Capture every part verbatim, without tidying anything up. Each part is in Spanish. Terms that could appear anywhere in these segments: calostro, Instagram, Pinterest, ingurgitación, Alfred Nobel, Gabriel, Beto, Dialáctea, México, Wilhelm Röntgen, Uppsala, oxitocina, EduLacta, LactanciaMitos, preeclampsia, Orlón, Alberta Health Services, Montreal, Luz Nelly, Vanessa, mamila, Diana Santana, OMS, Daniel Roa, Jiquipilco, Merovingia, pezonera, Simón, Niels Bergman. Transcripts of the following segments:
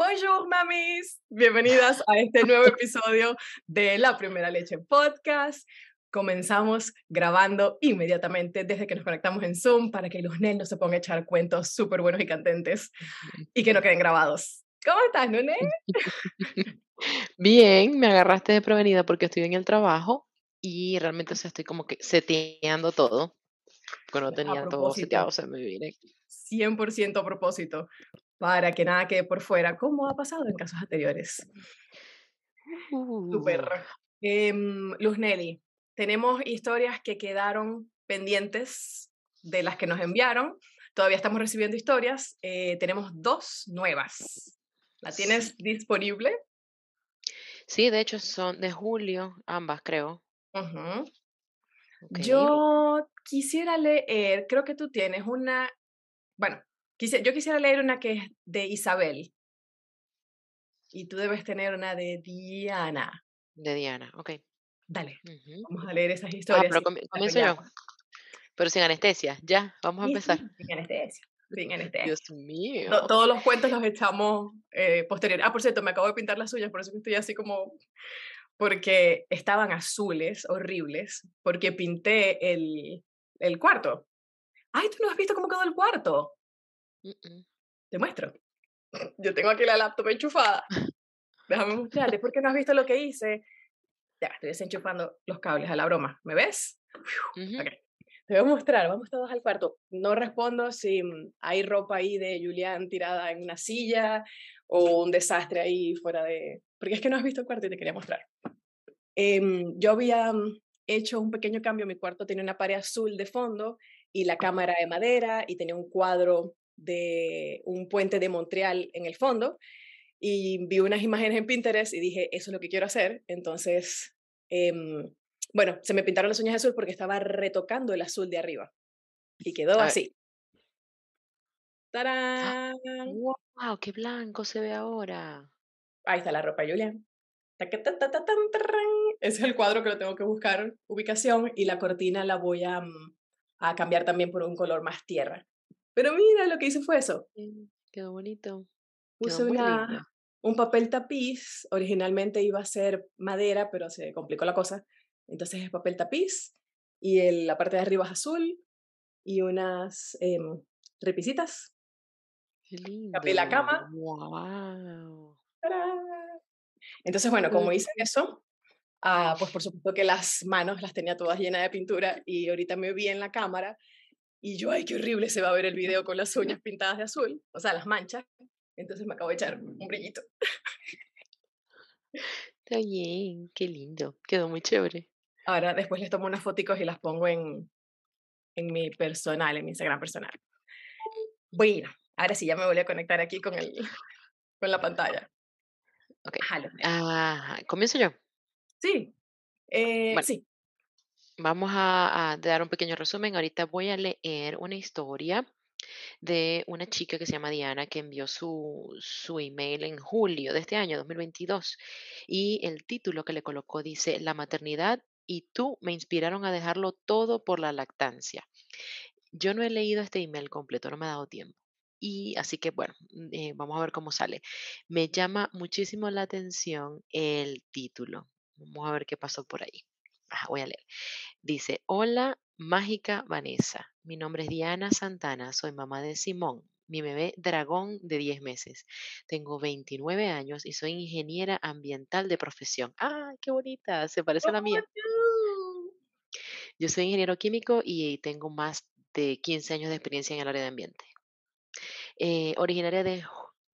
Bonjour, mamis. Bienvenidas a este nuevo episodio de La Primera Leche Podcast. Comenzamos grabando inmediatamente desde que nos conectamos en Zoom para que Luz Nelly no se ponga a echar cuentos súper buenos y candentes y que no queden grabados. ¿Cómo estás, Luz Nelly? Bien, me agarraste de prevenida porque estoy en el trabajo y realmente o sea, estoy como que seteando todo. Porque no tenía todo seteado, se me viene. cien por ciento a propósito. Para que nada quede por fuera, como ha pasado en casos anteriores. Uh. Súper. Eh, Luz Nelly, tenemos historias que quedaron pendientes de las que nos enviaron. Todavía estamos recibiendo historias. Eh, tenemos dos nuevas. ¿La tienes sí. disponible? Sí, de hecho son de julio, ambas creo. Uh-huh. Okay. Yo quisiera leer, creo que tú tienes una... Bueno. Yo quisiera leer una que es de Isabel. Y tú debes tener una de Diana. De Diana, ok. Dale, uh-huh. Vamos a leer esas historias. Ah, pero com- comienzo yo. Pero sin anestesia, ya, vamos a empezar. Sin anestesia, sin anestesia. Dios mío. To- todos los cuentos los echamos eh, posterior. Ah, por cierto, me acabo de pintar las uñas, por eso estoy así como... Porque estaban azules, horribles, porque pinté el, el cuarto. Ay, tú no has visto cómo quedó el cuarto. Uh-uh. Te muestro. Yo tengo aquí la laptop enchufada. Déjame mostrarte. ¿Por qué no has visto lo que hice? Ya, estoy desenchufando los cables a la broma. ¿Me ves? Uh-huh. Okay. Te voy a mostrar. Vamos todos al cuarto. No respondo si hay ropa ahí de Julián tirada en una silla o un desastre ahí fuera de... Porque es que no has visto el cuarto y te quería mostrar. Eh, yo había hecho un pequeño cambio. Mi cuarto tenía una pared azul de fondo y la cama era de madera y tenía un cuadro de un puente de Montreal en el fondo, y vi unas imágenes en Pinterest y dije, eso es lo que quiero hacer. Entonces, eh, bueno, se me pintaron las uñas azul porque estaba retocando el azul de arriba, y quedó así. ¡Tarán! Ah, ¡wow! ¡Qué blanco se ve ahora! Ahí está la ropa, Julián. Ese es el cuadro que lo tengo que buscar, ubicación, y la cortina la voy a, a cambiar también por un color más tierra. Pero mira, lo que hice fue eso. Quedó bonito. Puse Quedó una, un papel tapiz. Originalmente iba a ser madera, pero se complicó la cosa. Entonces es papel tapiz. Y el, la parte de arriba es azul. Y unas eh, repisitas. Qué lindo. Tapé la cama. Wow. ¡Tarán! Entonces, bueno, como hice eso, ah, pues por supuesto que las manos las tenía todas llenas de pintura. Y ahorita me vi en la cámara. Y yo, ay, qué horrible se va a ver el video con las uñas pintadas de azul, o sea, las manchas. Entonces me acabo de echar un brillito. Está bien, qué lindo, quedó muy chévere. Ahora después les tomo unas foticos y las pongo en, en mi personal, en mi Instagram personal. Bueno, ahora sí ya me voy a conectar aquí con, el, con la pantalla. Ok, ah, ¿comienzo yo? Sí, eh, bueno. sí. Vamos a, a dar un pequeño resumen. Ahorita voy a leer una historia de una chica que se llama Diana que envió su, su email en julio de este año, dos mil veintidós. Y el título que le colocó dice, La maternidad y tú me inspiraron a dejarlo todo por la lactancia. Yo no he leído este email completo, no me ha dado tiempo. Y así que, bueno, eh, vamos a ver cómo sale. Me llama muchísimo la atención el título. Vamos a ver qué pasó por ahí. Ah, voy a leer. Dice, hola, mágica Vanessa. Mi nombre es Diana Santana, soy mamá de Simón, mi bebé dragón de diez meses. Tengo veintinueve años y soy ingeniera ambiental de profesión. ¡Ah, qué bonita! Se parece a la mía. Yo soy ingeniero químico y tengo más de quince años de experiencia en el área de ambiente. Eh, originaria de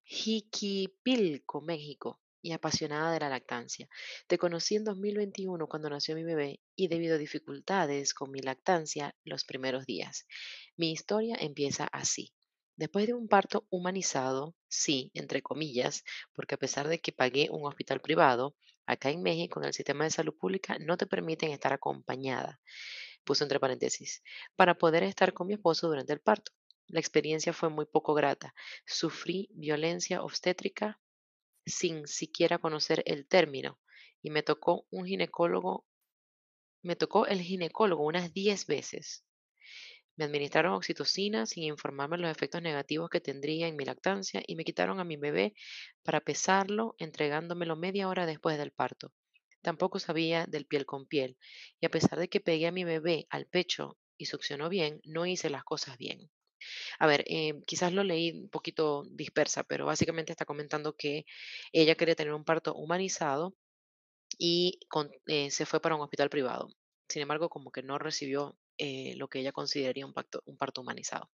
Jiquipilco, México. Y apasionada de la lactancia. Te conocí en dos mil veintiuno cuando nació mi bebé y debido a dificultades con mi lactancia los primeros días. Mi historia empieza así. Después de un parto humanizado, sí, entre comillas, porque a pesar de que pagué un hospital privado, acá en México en el sistema de salud pública no te permiten estar acompañada, puso entre paréntesis, para poder estar con mi esposo durante el parto. La experiencia fue muy poco grata. Sufrí violencia obstétrica sin siquiera conocer el término, y me tocó un ginecólogo, me tocó el ginecólogo unas diez veces. Me administraron oxitocina sin informarme los efectos negativos que tendría en mi lactancia y me quitaron a mi bebé para pesarlo, entregándomelo media hora después del parto. Tampoco sabía del piel con piel y a pesar de que pegué a mi bebé al pecho y succionó bien, no hice las cosas bien. A ver, eh, quizás lo leí un poquito dispersa, pero básicamente está comentando que ella quería tener un parto humanizado y con, eh, se fue para un hospital privado. Sin embargo, como que no recibió eh, lo que ella consideraría un, pacto, un parto humanizado.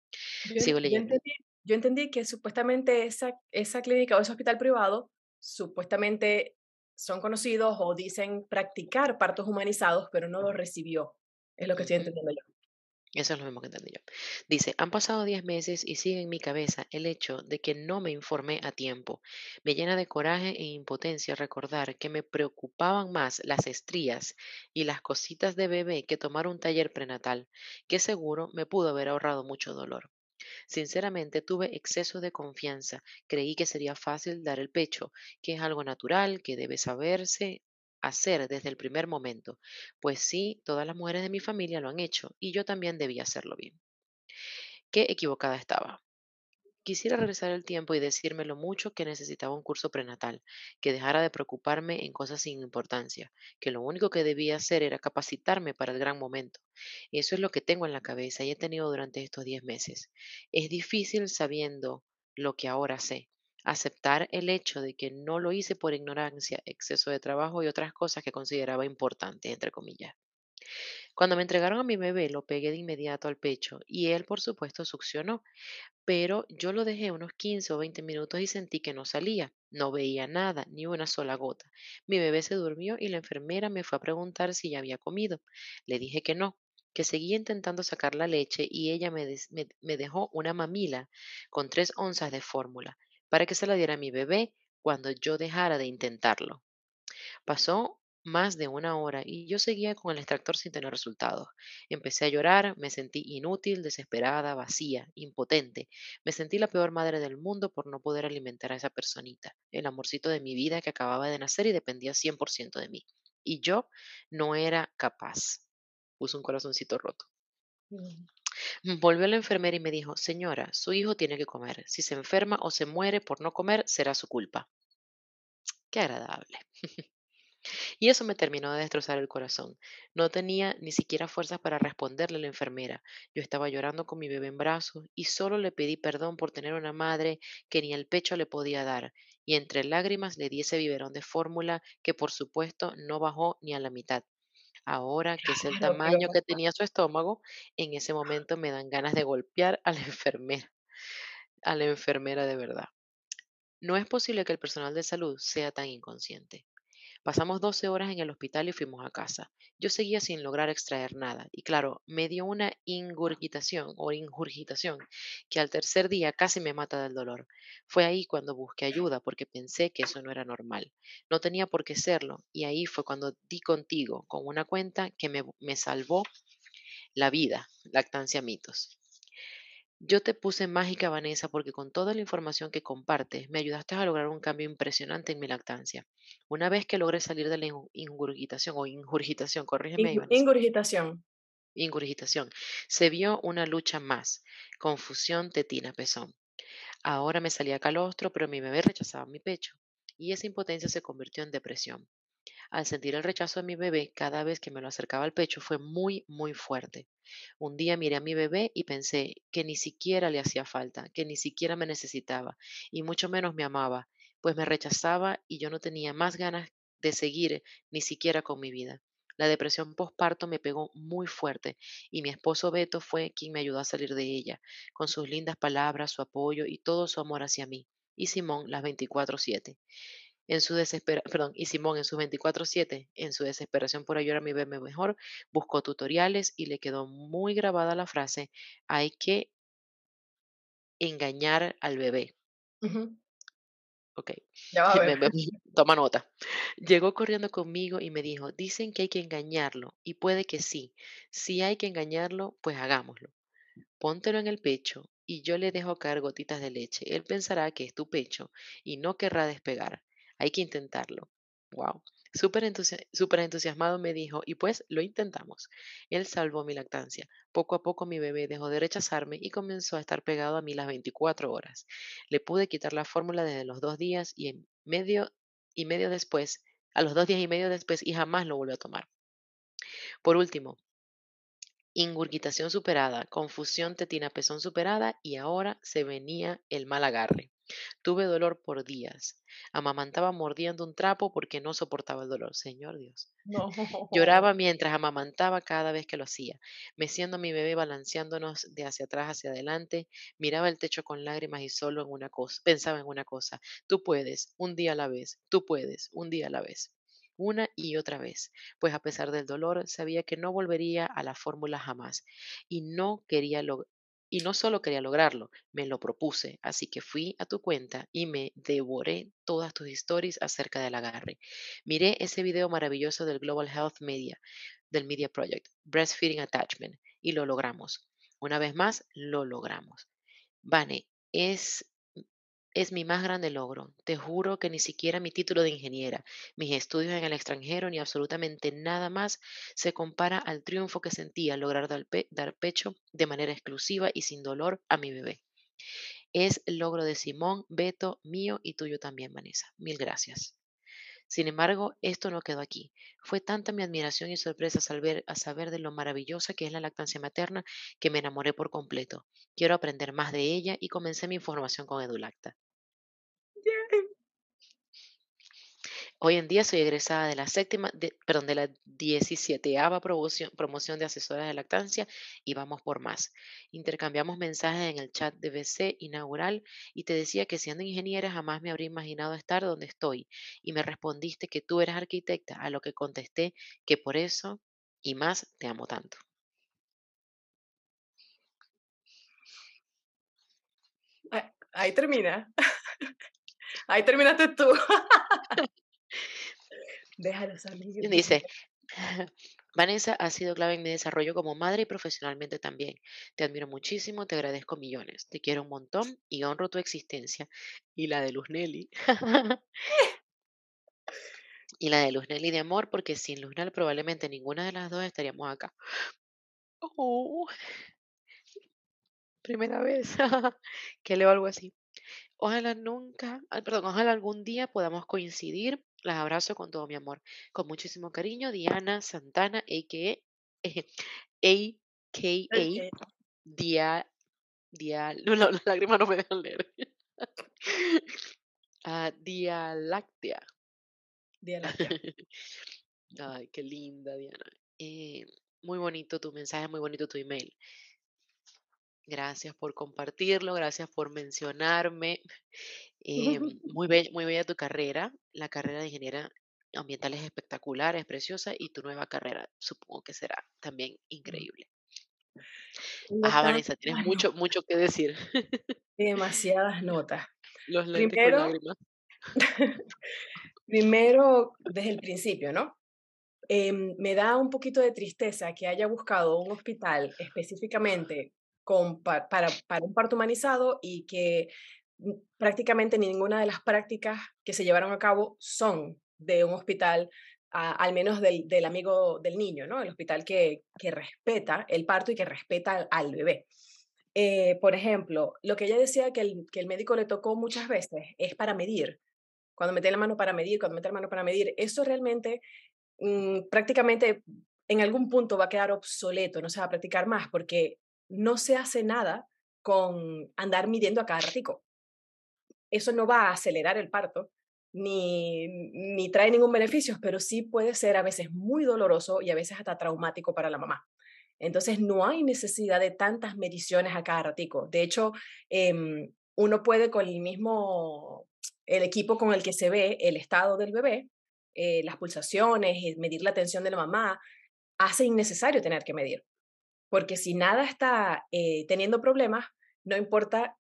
Yo, Sigo leyendo. Yo entendí, yo entendí que supuestamente esa, esa clínica o ese hospital privado supuestamente son conocidos o dicen practicar partos humanizados, pero no los recibió. Es lo que estoy entendiendo yo. Eso es lo mismo que entendí yo. Dice, han pasado diez meses y sigue en mi cabeza el hecho de que no me informé a tiempo. Me llena de coraje e impotencia recordar que me preocupaban más las estrías y las cositas de bebé que tomar un taller prenatal, que seguro me pudo haber ahorrado mucho dolor. Sinceramente tuve exceso de confianza. Creí que sería fácil dar el pecho, que es algo natural, que debe saberse hacer desde el primer momento. Pues sí, todas las mujeres de mi familia lo han hecho y yo también debía hacerlo bien. Qué equivocada estaba. Quisiera regresar el tiempo y decirme lo mucho que necesitaba un curso prenatal, que dejara de preocuparme en cosas sin importancia, que lo único que debía hacer era capacitarme para el gran momento. Eso es lo que tengo en la cabeza y he tenido durante estos diez meses. Es difícil sabiendo lo que ahora sé. Aceptar el hecho de que no lo hice por ignorancia, exceso de trabajo y otras cosas que consideraba importantes, entre comillas. Cuando me entregaron a mi bebé, lo pegué de inmediato al pecho y él, por supuesto, succionó, pero yo lo dejé unos quince o veinte minutos y sentí que no salía. No veía nada, ni una sola gota. Mi bebé se durmió y la enfermera me fue a preguntar si ya había comido. Le dije que no, que seguía intentando sacar la leche y ella me, de- me-, me dejó una mamila con tres onzas de fórmula para que se la diera a mi bebé cuando yo dejara de intentarlo. Pasó más de una hora y yo seguía con el extractor sin tener resultados. Empecé a llorar, me sentí inútil, desesperada, vacía, impotente. Me sentí la peor madre del mundo por no poder alimentar a esa personita, el amorcito de mi vida que acababa de nacer y dependía cien por ciento de mí. Y yo no era capaz. Puso un corazoncito roto. Mm. Volvió a la enfermera y me dijo, señora, su hijo tiene que comer. Si se enferma o se muere por no comer, será su culpa. Qué agradable. Y eso me terminó de destrozar el corazón. No tenía ni siquiera fuerzas para responderle a la enfermera. Yo estaba llorando con mi bebé en brazos y solo le pedí perdón por tener una madre que ni el pecho le podía dar. Y entre lágrimas le di ese biberón de fórmula que por supuesto no bajó ni a la mitad. Ahora que es el tamaño que tenía su estómago, en ese momento me dan ganas de golpear a la enfermera, a la enfermera de verdad. No es posible que el personal de salud sea tan inconsciente. Pasamos doce horas en el hospital y fuimos a casa. Yo seguía sin lograr extraer nada y claro, me dio una ingurgitación o ingurgitación que al tercer día casi me mata del dolor. Fue ahí cuando busqué ayuda porque pensé que eso no era normal. No tenía por qué serlo y ahí fue cuando di contigo con una cuenta que me, me salvó la vida, Lactancia Mitos. Yo te puse mágica, Vanessa, porque con toda la información que compartes, me ayudaste a lograr un cambio impresionante en mi lactancia. Una vez que logré salir de la ingurgitación, o ingurgitación, corrígeme, Ing- Vanessa. Ingurgitación. Ingurgitación. Se vio una lucha más. Confusión, tetina, pezón. Ahora me salía calostro, pero mi bebé rechazaba mi pecho. Y esa impotencia se convirtió en depresión. Al sentir el rechazo de mi bebé, cada vez que me lo acercaba al pecho, fue muy, muy fuerte. Un día miré a mi bebé y pensé que ni siquiera le hacía falta, que ni siquiera me necesitaba y mucho menos me amaba, pues me rechazaba y yo no tenía más ganas de seguir ni siquiera con mi vida. La depresión postparto me pegó muy fuerte y mi esposo Beto fue quien me ayudó a salir de ella, con sus lindas palabras, su apoyo y todo su amor hacia mí. Y Simón, las veinticuatro siete. En su desespera- perdón, y Simón en sus veinticuatro siete, en su desesperación por ayudar a mi bebé mejor, buscó tutoriales y le quedó muy grabada la frase, hay que engañar al bebé. Uh-huh. Ok, ya va a ver. Me, me, toma nota. Llegó corriendo conmigo y me dijo, dicen que hay que engañarlo y puede que sí. Si hay que engañarlo, pues hagámoslo. Póntelo en el pecho y yo le dejo caer gotitas de leche. Él pensará que es tu pecho y no querrá despegar. Hay que intentarlo. Wow. Súper entusi- súper entusiasmado me dijo, y pues lo intentamos. Él salvó mi lactancia. Poco a poco mi bebé dejó de rechazarme y comenzó a estar pegado a mí las veinticuatro horas. Le pude quitar la fórmula desde los dos días y en medio y medio después, a los dos días y medio después, y jamás lo volvió a tomar. Por último, ingurgitación superada, confusión tetina pezón superada y ahora se venía el mal agarre. Tuve dolor por días. Amamantaba mordiendo un trapo porque no soportaba el dolor. Señor Dios. No. Lloraba mientras amamantaba cada vez que lo hacía. Meciendo a mi bebé, balanceándonos de hacia atrás hacia adelante. Miraba el techo con lágrimas y solo en una cosa. Pensaba en una cosa. Tú puedes, un día a la vez. Tú puedes, un día a la vez. Una y otra vez, pues a pesar del dolor sabía que no volvería a la fórmula jamás y no quería log- y no solo quería lograrlo, me lo propuse, así que fui a tu cuenta y me devoré todas tus historias acerca del agarre. Miré ese video maravilloso del Global Health Media, del Media Project, Breastfeeding Attachment, y lo logramos. Una vez más, lo logramos. Vane, es... Es mi más grande logro. Te juro que ni siquiera mi título de ingeniera, mis estudios en el extranjero, ni absolutamente nada más se compara al triunfo que sentí al lograr dar, pe- dar pecho de manera exclusiva y sin dolor a mi bebé. Es el logro de Simón, Beto, mío y tuyo también, Vanessa. Mil gracias. Sin embargo, esto no quedó aquí. Fue tanta mi admiración y sorpresa al ver, a saber de lo maravillosa que es la lactancia materna que me enamoré por completo. Quiero aprender más de ella y comencé mi formación con EduLacta. Hoy en día soy egresada de la séptima, de, perdón, de la diecisietava promoción, promoción de asesoras de lactancia y vamos por más. Intercambiamos mensajes en el chat de B C inaugural y te decía que siendo ingeniera jamás me habría imaginado estar donde estoy y me respondiste que tú eras arquitecta, a lo que contesté que por eso y más te amo tanto. Ahí, ahí termina. Ahí terminaste tú. Déjalos amigos. Dice, Vanessa ha sido clave en mi desarrollo como madre y profesionalmente también. Te admiro muchísimo, te agradezco millones. Te quiero un montón y honro tu existencia. Y la de Luz Nelly. Y la de Luz Nelly de amor, porque sin Luz Nelly probablemente ninguna de las dos estaríamos acá. Oh, primera vez que leo algo así. Ojalá nunca, perdón, ojalá algún día podamos coincidir. Las abrazo con todo mi amor. Con muchísimo cariño, Diana Santana, a k a. a k a. Dia, dia, no, no, las lágrimas no me dejan leer. Uh, Dialáctea. Dialáctea. Ay, qué linda, Diana. Eh, muy bonito tu mensaje, muy bonito tu email. Gracias por compartirlo, gracias por mencionarme. Eh, muy, bella, muy bella tu carrera. La carrera de ingeniera ambiental es espectacular, es preciosa y tu nueva carrera supongo que será también increíble. Ajá, Vanessa, tienes bueno, mucho, mucho que decir. Demasiadas notas. Los lentes primero, con lágrimas. Primero, desde el principio, ¿no? Eh, me da un poquito de tristeza que haya buscado un hospital específicamente Con, para, para un parto humanizado y que prácticamente ninguna de las prácticas que se llevaron a cabo son de un hospital, a, al menos del, del amigo del niño, ¿no? El hospital que, que respeta el parto y que respeta al, al bebé. Eh, por ejemplo, lo que ella decía que el, que el médico le tocó muchas veces es para medir. Cuando mete la mano para medir, cuando mete la mano para medir, eso realmente mmm, prácticamente en algún punto va a quedar obsoleto, no se va a practicar más porque no se hace nada con andar midiendo a cada ratico. Eso no va a acelerar el parto, ni, ni trae ningún beneficio, pero sí puede ser a veces muy doloroso y a veces hasta traumático para la mamá. Entonces no hay necesidad de tantas mediciones a cada ratico. De hecho, eh, uno puede con el mismo, el equipo con el que se ve el estado del bebé, eh, las pulsaciones, medir la tensión de la mamá, hace innecesario tener que medir. Porque si nada está eh, teniendo problemas, no importa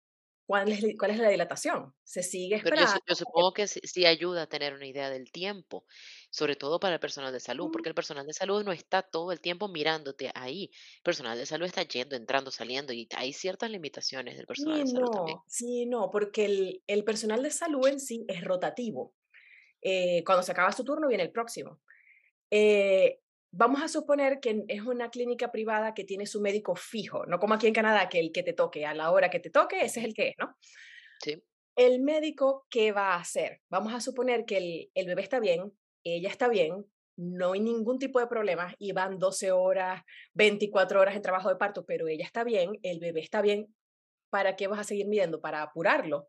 cuál es, cuál es la dilatación, se sigue esperando. Pero yo, yo supongo que sí, sí ayuda a tener una idea del tiempo, sobre todo para el personal de salud, porque el personal de salud no está todo el tiempo mirándote ahí. El personal de salud está yendo, entrando, saliendo, y hay ciertas limitaciones del personal sí, de salud no, también. Sí, no, porque el, el personal de salud en sí es rotativo. eh, cuando se acaba su turno viene el próximo. Eh, vamos a suponer que es una clínica privada que tiene su médico fijo, no como aquí en Canadá, que el que te toque, a la hora que te toque, ese es el que es, ¿no? Sí. El médico, ¿qué va a hacer? Vamos a suponer que el, el bebé está bien, ella está bien, no hay ningún tipo de problema y van doce horas, veinticuatro horas en trabajo de parto, pero ella está bien, el bebé está bien, ¿para qué vas a seguir midiendo? Para apurarlo.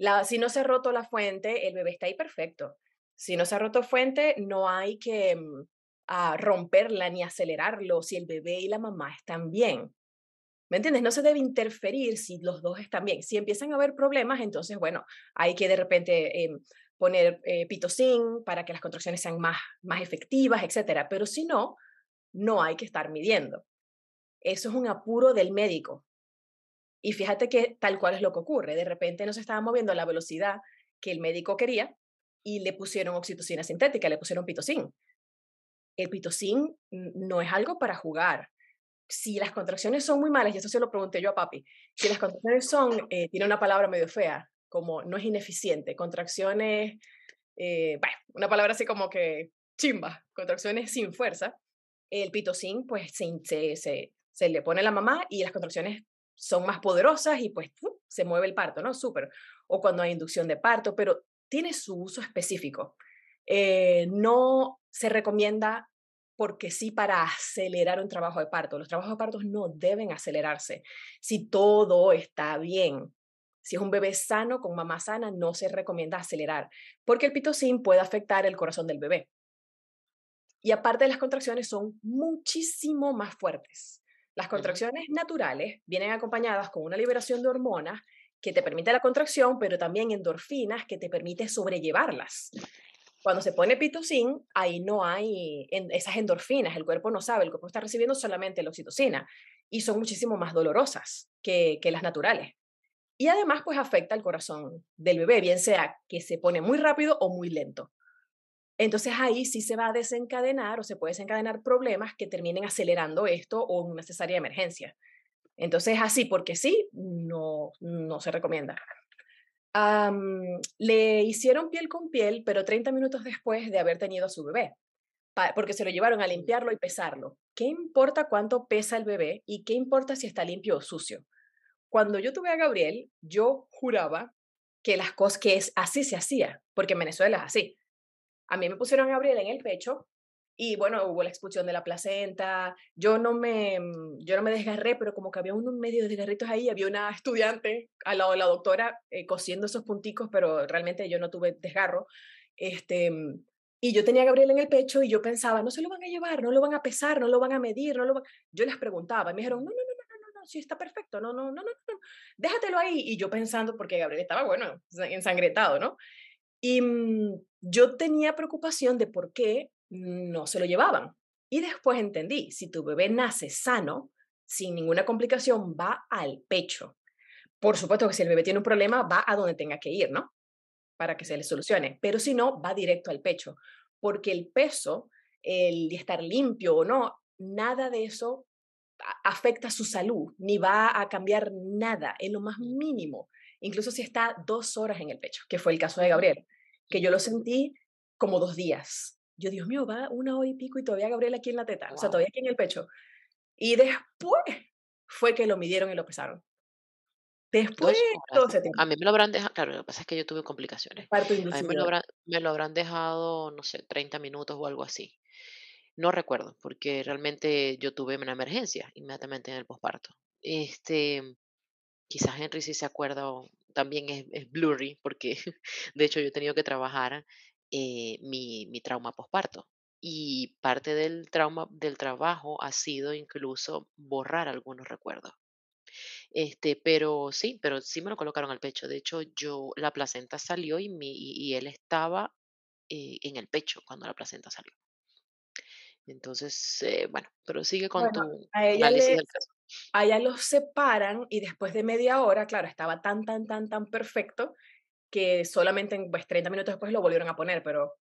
La, si no se ha roto la fuente, el bebé está ahí perfecto. Si no se ha roto fuente, no hay que a, romperla ni acelerarlo si el bebé y la mamá están bien. ¿Me entiendes? No se debe interferir si los dos están bien. Si empiezan a haber problemas, entonces, bueno, hay que de repente eh, poner eh, pitocin para que las contracciones sean más, más efectivas, etcétera. Pero si no, no hay que estar midiendo. Eso es un apuro del médico. Y fíjate que tal cual es lo que ocurre. De repente no se estaba moviendo a la velocidad que el médico quería y le pusieron oxitocina sintética, le pusieron pitocin. El pitocin no es algo para jugar. Si las contracciones son muy malas, y eso se lo pregunté yo a papi, si las contracciones son, eh, tiene una palabra medio fea, como no es ineficiente, contracciones, eh, bueno, una palabra así como que chimba, contracciones sin fuerza, el pitocin pues se, se, se, se le pone a la mamá y las contracciones son más poderosas y pues uh, se mueve el parto, ¿no? Súper. O cuando hay inducción de parto, pero tiene su uso específico. Eh, no se recomienda porque sí para acelerar un trabajo de parto. Los trabajos de parto no deben acelerarse. Si todo está bien, si es un bebé sano, con mamá sana, no se recomienda acelerar, porque el pitocin puede afectar el corazón del bebé. Y aparte las contracciones son muchísimo más fuertes. Las contracciones naturales vienen acompañadas con una liberación de hormonas que te permite la contracción, pero también endorfinas que te permite sobrellevarlas. Cuando se pone pitocin, ahí no hay esas endorfinas, el cuerpo no sabe, el cuerpo está recibiendo solamente la oxitocina y son muchísimo más dolorosas que, que las naturales. Y además pues afecta el corazón del bebé, bien sea que se pone muy rápido o muy lento. Entonces ahí sí se va a desencadenar o se puede desencadenar problemas que terminen acelerando esto o una cesárea de emergencia. Entonces así, porque sí, no, no se recomienda. Um, le hicieron piel con piel, pero treinta minutos después de haber tenido a su bebé, porque se lo llevaron a limpiarlo y pesarlo. ¿Qué importa cuánto pesa el bebé y qué importa si está limpio o sucio? Cuando yo tuve a Gabriel, yo juraba que las cosas que es así se hacía, porque en Venezuela es así. A mí me pusieron a Gabriel en el pecho y bueno, hubo la expulsión de la placenta, yo no me, yo no me desgarré, pero como que había unos medios desgarritos ahí, había una estudiante al lado de la doctora eh, cosiendo esos punticos, pero realmente yo no tuve desgarro. Este, y yo tenía a Gabriel en el pecho y yo pensaba, no se lo van a llevar, no lo van a pesar, no lo van a medir, no lo van... Yo les preguntaba y me dijeron, no, no, no, no, no, no, sí está perfecto, no, no, no, no, no, déjatelo ahí. Y yo pensando, porque Gabriel estaba, bueno, ensangretado, ¿no? Y mmm, yo tenía preocupación de por qué no se lo llevaban. Y después entendí, si tu bebé nace sano, sin ninguna complicación, va al pecho. Por supuesto que si el bebé tiene un problema, va a donde tenga que ir, ¿no? Para que se le solucione. Pero si no, va directo al pecho. Porque el peso, el estar limpio o no, nada de eso afecta su salud, ni va a cambiar nada, en lo más mínimo. Incluso si está dos horas en el pecho, que fue el caso de Gabriel, que yo lo sentí como dos días. Yo, Dios mío, va una hora y pico y todavía Gabriel aquí en la teta, wow. O sea, todavía aquí en el pecho. Y después fue que lo midieron y lo pesaron. Después, entonces, a mí me lo habrán dejado, claro, lo que pasa es que yo tuve complicaciones. Parto inducido. A mí me lo habrán, me lo habrán dejado, no sé, treinta minutos o algo así. No recuerdo, porque realmente yo tuve una emergencia inmediatamente en el posparto. Este... Quizás Henry sí se acuerda, también es, es blurry, porque de hecho yo he tenido que trabajar eh, mi, mi trauma posparto. Y parte del trauma del trabajo ha sido incluso borrar algunos recuerdos. Este, pero sí, pero sí me lo colocaron al pecho. De hecho, yo la placenta salió y, mi, y él estaba eh, en el pecho cuando la placenta salió. Entonces, eh, bueno, pero sigue con bueno, tu análisis del caso. A ella los separan y después de media hora, claro, estaba tan, tan, tan, tan perfecto que solamente en pues, treinta minutos después lo volvieron a poner, pero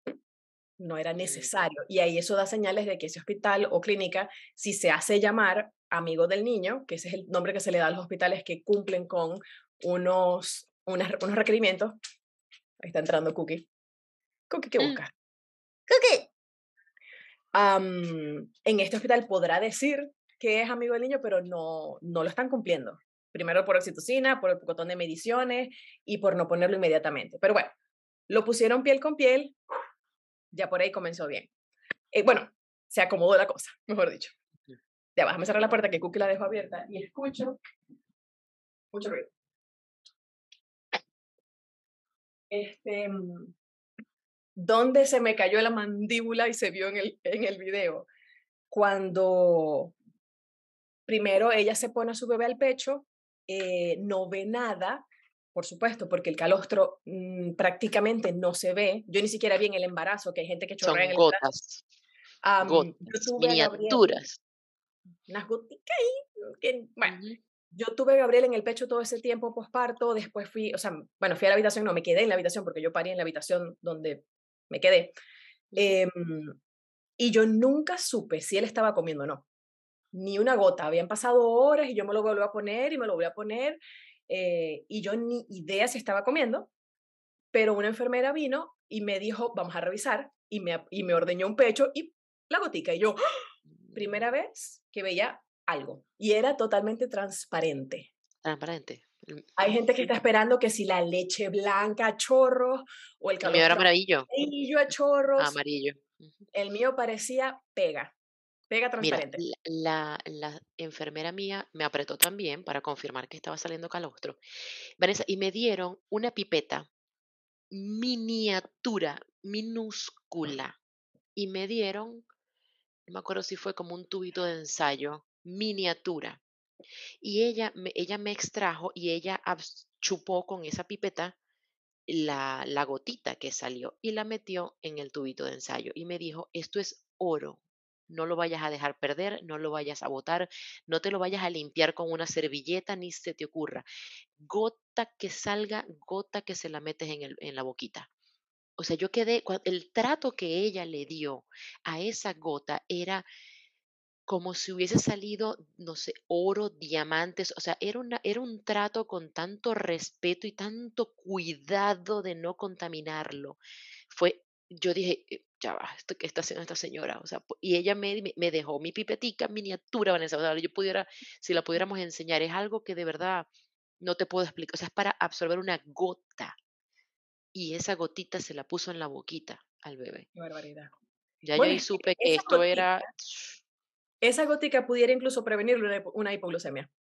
no era necesario. Y ahí eso da señales de que ese hospital o clínica, si se hace llamar amigo del niño, que ese es el nombre que se le da a los hospitales que cumplen con unos, unas, unos requerimientos, ahí está entrando Cookie, Creo que busca. Creo que um, en este hospital podrá decir que es amigo del niño, pero no, no lo están cumpliendo. Primero por oxitocina, por el pocotón de mediciones y por no ponerlo inmediatamente. Pero bueno, lo pusieron piel con piel, ya por ahí comenzó bien. Eh, bueno, se acomodó la cosa, mejor dicho. Ya vas a cerrar la puerta que Cookie la dejó abierta y escucho mucho ruido. Este, ¿dónde se me cayó la mandíbula y se vio en el, en el video? Cuando primero ella se pone a su bebé al pecho, eh, no ve nada, por supuesto, porque el calostro mmm, prácticamente no se ve. Yo ni siquiera vi en el embarazo, que hay gente que chorrea en el embarazo. Son gotas, um, gotas miniaturas. Gabriel, unas goticas ahí, que, bueno. Yo tuve a Gabriel en el pecho todo ese tiempo posparto, después fui, o sea, bueno, fui a la habitación, no, me quedé en la habitación porque yo parí en la habitación donde me quedé. Eh, y yo nunca supe si él estaba comiendo o no. Ni una gota. Habían pasado horas y yo me lo volví a poner y me lo volví a poner. Eh, y yo ni idea si estaba comiendo. Pero una enfermera vino y me dijo, vamos a revisar. Y me, y me ordeñó un pecho y la gotica. Y yo, ¡ah! Primera vez que veía algo. Y era totalmente transparente. Transparente. Hay gente que está esperando que si la leche blanca a chorros o el calostro. El mío era amarillo. Amarillo a chorros. Amarillo. El mío parecía pega. Pega transparente. Mira, la, la, la enfermera mía me apretó también para confirmar que estaba saliendo calostro. Vanessa, y me dieron una pipeta miniatura, minúscula. Y me dieron, no me acuerdo si fue como un tubito de ensayo, miniatura. Y ella me, ella me extrajo y ella chupó con esa pipeta la, la gotita que salió y la metió en el tubito de ensayo. Y me dijo, esto es oro. No lo vayas a dejar perder, no lo vayas a botar, no te lo vayas a limpiar con una servilleta, ni se te ocurra. Gota que salga, gota que se la metes en, el, en la boquita. O sea, yo quedé, el trato que ella le dio a esa gota era como si hubiese salido, no sé, oro, diamantes. O sea, era, una, era un trato con tanto respeto y tanto cuidado de no contaminarlo. Fue, yo dije, ya va, esto que está haciendo esta señora, o sea, y ella me, me dejó mi pipetica miniatura, Vanessa, o sea, yo pudiera, si la pudiéramos enseñar, es algo que de verdad no te puedo explicar, o sea, es para absorber una gota, y esa gotita se la puso en la boquita al bebé. Qué barbaridad. Ya bueno, yo ahí supe que esto gotica, era... Esa gotica pudiera incluso prevenir una, hipo, una hipoglucemia.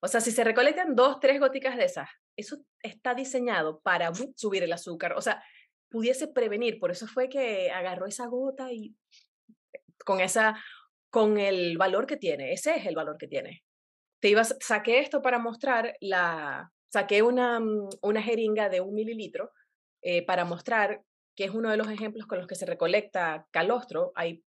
O sea, si se recolectan dos, tres goticas de esas, eso está diseñado para subir el azúcar, o sea, pudiese prevenir, por eso fue que agarró esa gota y con esa, con el valor que tiene, ese es el valor que tiene. Te ibas, saqué esto para mostrar la, saqué una, una jeringa de un mililitro eh, para mostrar que es uno de los ejemplos con los que se recolecta calostro. Hay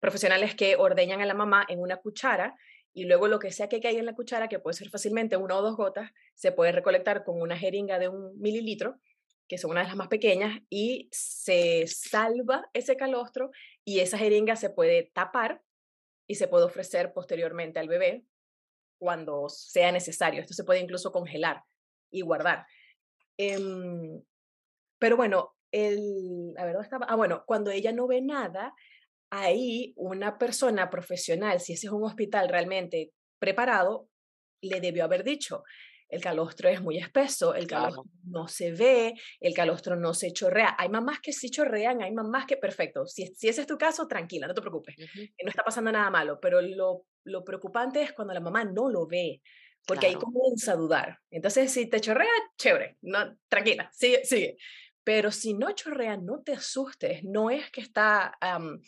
profesionales que ordeñan a la mamá en una cuchara y luego lo que sea que caiga en la cuchara, que puede ser fácilmente una o dos gotas, se puede recolectar con una jeringa de un mililitro, que son una de las más pequeñas, y se salva ese calostro y esa jeringa se puede tapar y se puede ofrecer posteriormente al bebé cuando sea necesario. Esto se puede incluso congelar y guardar. Eh, pero bueno, el, a ver, ¿dónde estaba? Ah, bueno, cuando ella no ve nada, ahí una persona profesional, si ese es un hospital realmente preparado, le debió haber dicho, el calostro es muy espeso, el calostro claro. no se ve, el calostro no se chorrea. Hay mamás que sí chorrean, hay mamás que, perfecto, si, si ese es tu caso, tranquila, no te preocupes, uh-huh. no está pasando nada malo, pero lo, lo preocupante es cuando la mamá no lo ve, porque claro. ahí comienza a dudar. Entonces, si te chorrea, chévere, no, tranquila, sigue, sigue. Pero si no chorrea, no te asustes, no es que está... Um,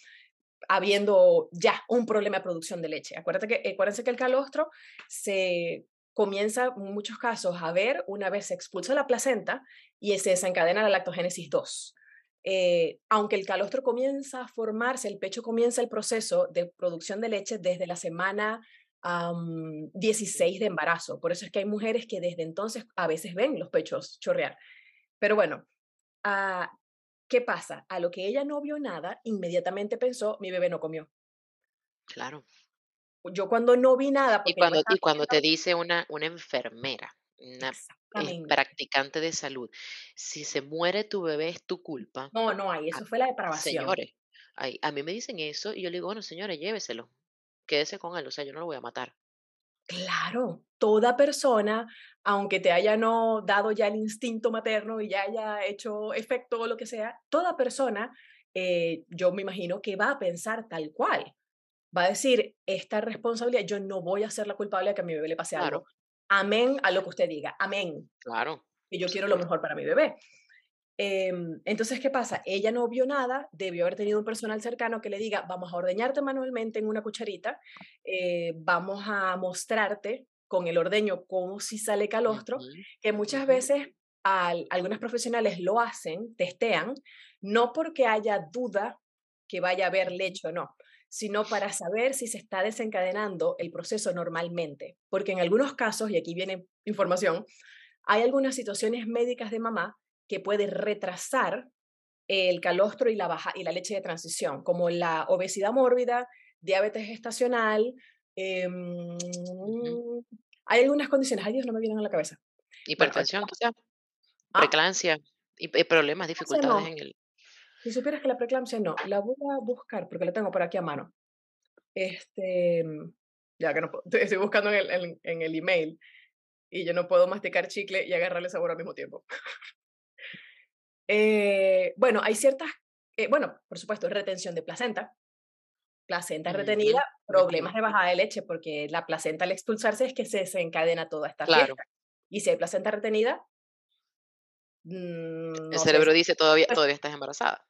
habiendo ya un problema de producción de leche. Acuérdate que, acuérdense que el calostro se... comienza en muchos casos a ver una vez se expulsa la placenta y se desencadena la lactogénesis dos. Eh, aunque el calostro comienza a formarse, el pecho comienza el proceso de producción de leche desde la semana um, dieciséis de embarazo. Por eso es que hay mujeres que desde entonces a veces ven los pechos chorrear. Pero bueno, uh, ¿qué pasa? A lo que ella no vio nada, inmediatamente pensó, mi bebé no comió. Claro. Yo cuando no vi nada... Y cuando, no y cuando te dice una, una enfermera, Nah, es practicante de salud. Si se muere tu bebé es tu culpa. No, no hay, eso a, fue la depravación. Señores, ay, a mí me dicen eso y yo le digo, bueno, señores, lléveselo, quédese con él, o sea, yo no lo voy a matar. Claro, toda persona, aunque te haya no dado ya el instinto materno y ya haya hecho efecto o lo que sea, toda persona, eh, yo me imagino que va a pensar tal cual. Va a decir, esta responsabilidad, yo no voy a ser la culpable de que a mi bebé le pase algo. Claro. Amén a lo que usted diga, amén. Claro. Y yo quiero lo mejor para mi bebé. Eh, entonces, ¿qué pasa? Ella no vio nada, debió haber tenido un personal cercano que le diga, vamos a ordeñarte manualmente en una cucharita, eh, vamos a mostrarte con el ordeño cómo si sale calostro, uh-huh. que muchas uh-huh. veces al, algunas profesionales lo hacen, testean, no porque haya duda que vaya a haber leche o no, sino para saber si se está desencadenando el proceso normalmente. Porque en algunos casos, y aquí viene información, hay algunas situaciones médicas de mamá que puede retrasar el calostro y la, baja, y la leche de transición, como la obesidad mórbida, diabetes gestacional. Eh, uh-huh. Hay algunas condiciones, ay Dios, no me vienen a la cabeza. Hipertensión, bueno, quizá, ah. preeclampsia, y problemas, dificultades no. en el... Si supieras que la preeclampsia no, la voy a buscar porque la tengo por aquí a mano. Este, ya que no puedo, estoy buscando en el, en, en el email y yo no puedo masticar chicle y agarrarle sabor al mismo tiempo. eh, bueno, hay ciertas, eh, bueno, por supuesto, retención de placenta, placenta retenida, mm-hmm. problemas de bajada de leche porque la placenta al expulsarse es que se desencadena toda esta claro. fiesta. Y si hay placenta retenida, No el cerebro sé. dice todavía, todavía estás embarazada,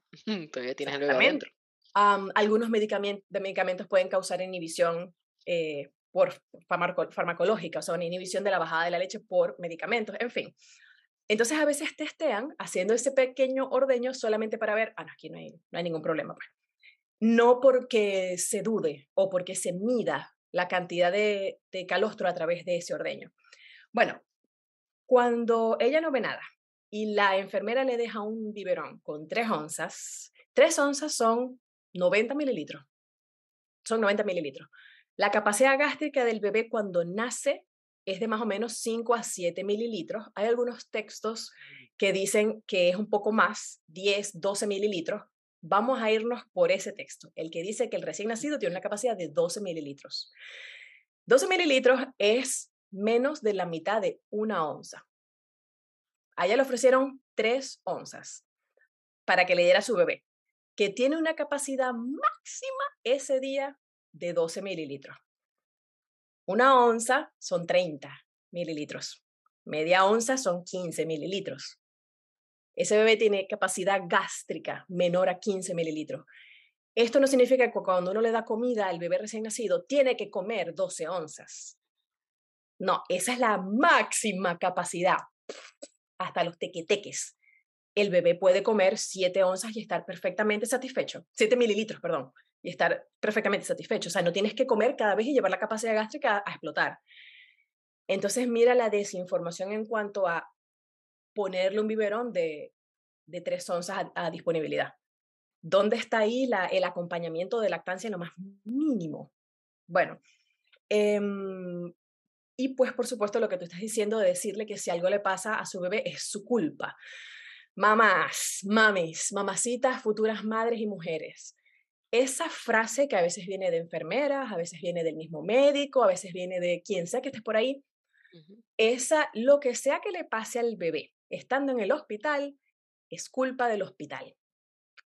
todavía tienes el bebé adentro. Um, algunos medicamentos, medicamentos pueden causar inhibición eh, por farmaco, farmacológica, o sea, una inhibición de la bajada de la leche por medicamentos, en fin. Entonces a veces testean haciendo ese pequeño ordeño solamente para ver, ah, no, aquí no hay, no hay ningún problema. Pues. No porque se dude o porque se mida la cantidad de, de calostro a través de ese ordeño. Bueno, cuando ella no ve nada, y la enfermera le deja un biberón con tres onzas. Tres onzas son noventa mililitros. Son noventa mililitros. La capacidad gástrica del bebé cuando nace es de más o menos cinco a siete mililitros. Hay algunos textos que dicen que es un poco más, diez, doce mililitros. Vamos a irnos por ese texto, el que dice que el recién nacido tiene una capacidad de doce mililitros. doce mililitros es menos de la mitad de una onza. A ella le ofrecieron tres onzas para que le diera a su bebé, que tiene una capacidad máxima ese día de doce mililitros. Una onza son treinta mililitros. Media onza son quince mililitros. Ese bebé tiene capacidad gástrica menor a quince mililitros. Esto no significa que cuando uno le da comida al bebé recién nacido, tiene que comer doce onzas. No, esa es la máxima capacidad. Hasta los tequeteques. El bebé puede comer siete onzas y estar perfectamente satisfecho. siete mililitros, perdón. Y estar perfectamente satisfecho. O sea, no tienes que comer cada vez y llevar la capacidad gástrica a explotar. Entonces, mira la desinformación en cuanto a ponerle un biberón de, de tres onzas a, a disponibilidad. ¿Dónde está ahí la, el acompañamiento de lactancia en lo más mínimo? Bueno, eh, y pues, por supuesto, lo que tú estás diciendo de decirle que si algo le pasa a su bebé es su culpa. Mamás, mamis, mamacitas, futuras madres y mujeres. Esa frase que a veces viene de enfermeras, a veces viene del mismo médico, a veces viene de quien sea que estés por ahí. Uh-huh. Esa, lo que sea que le pase al bebé, estando en el hospital, es culpa del hospital.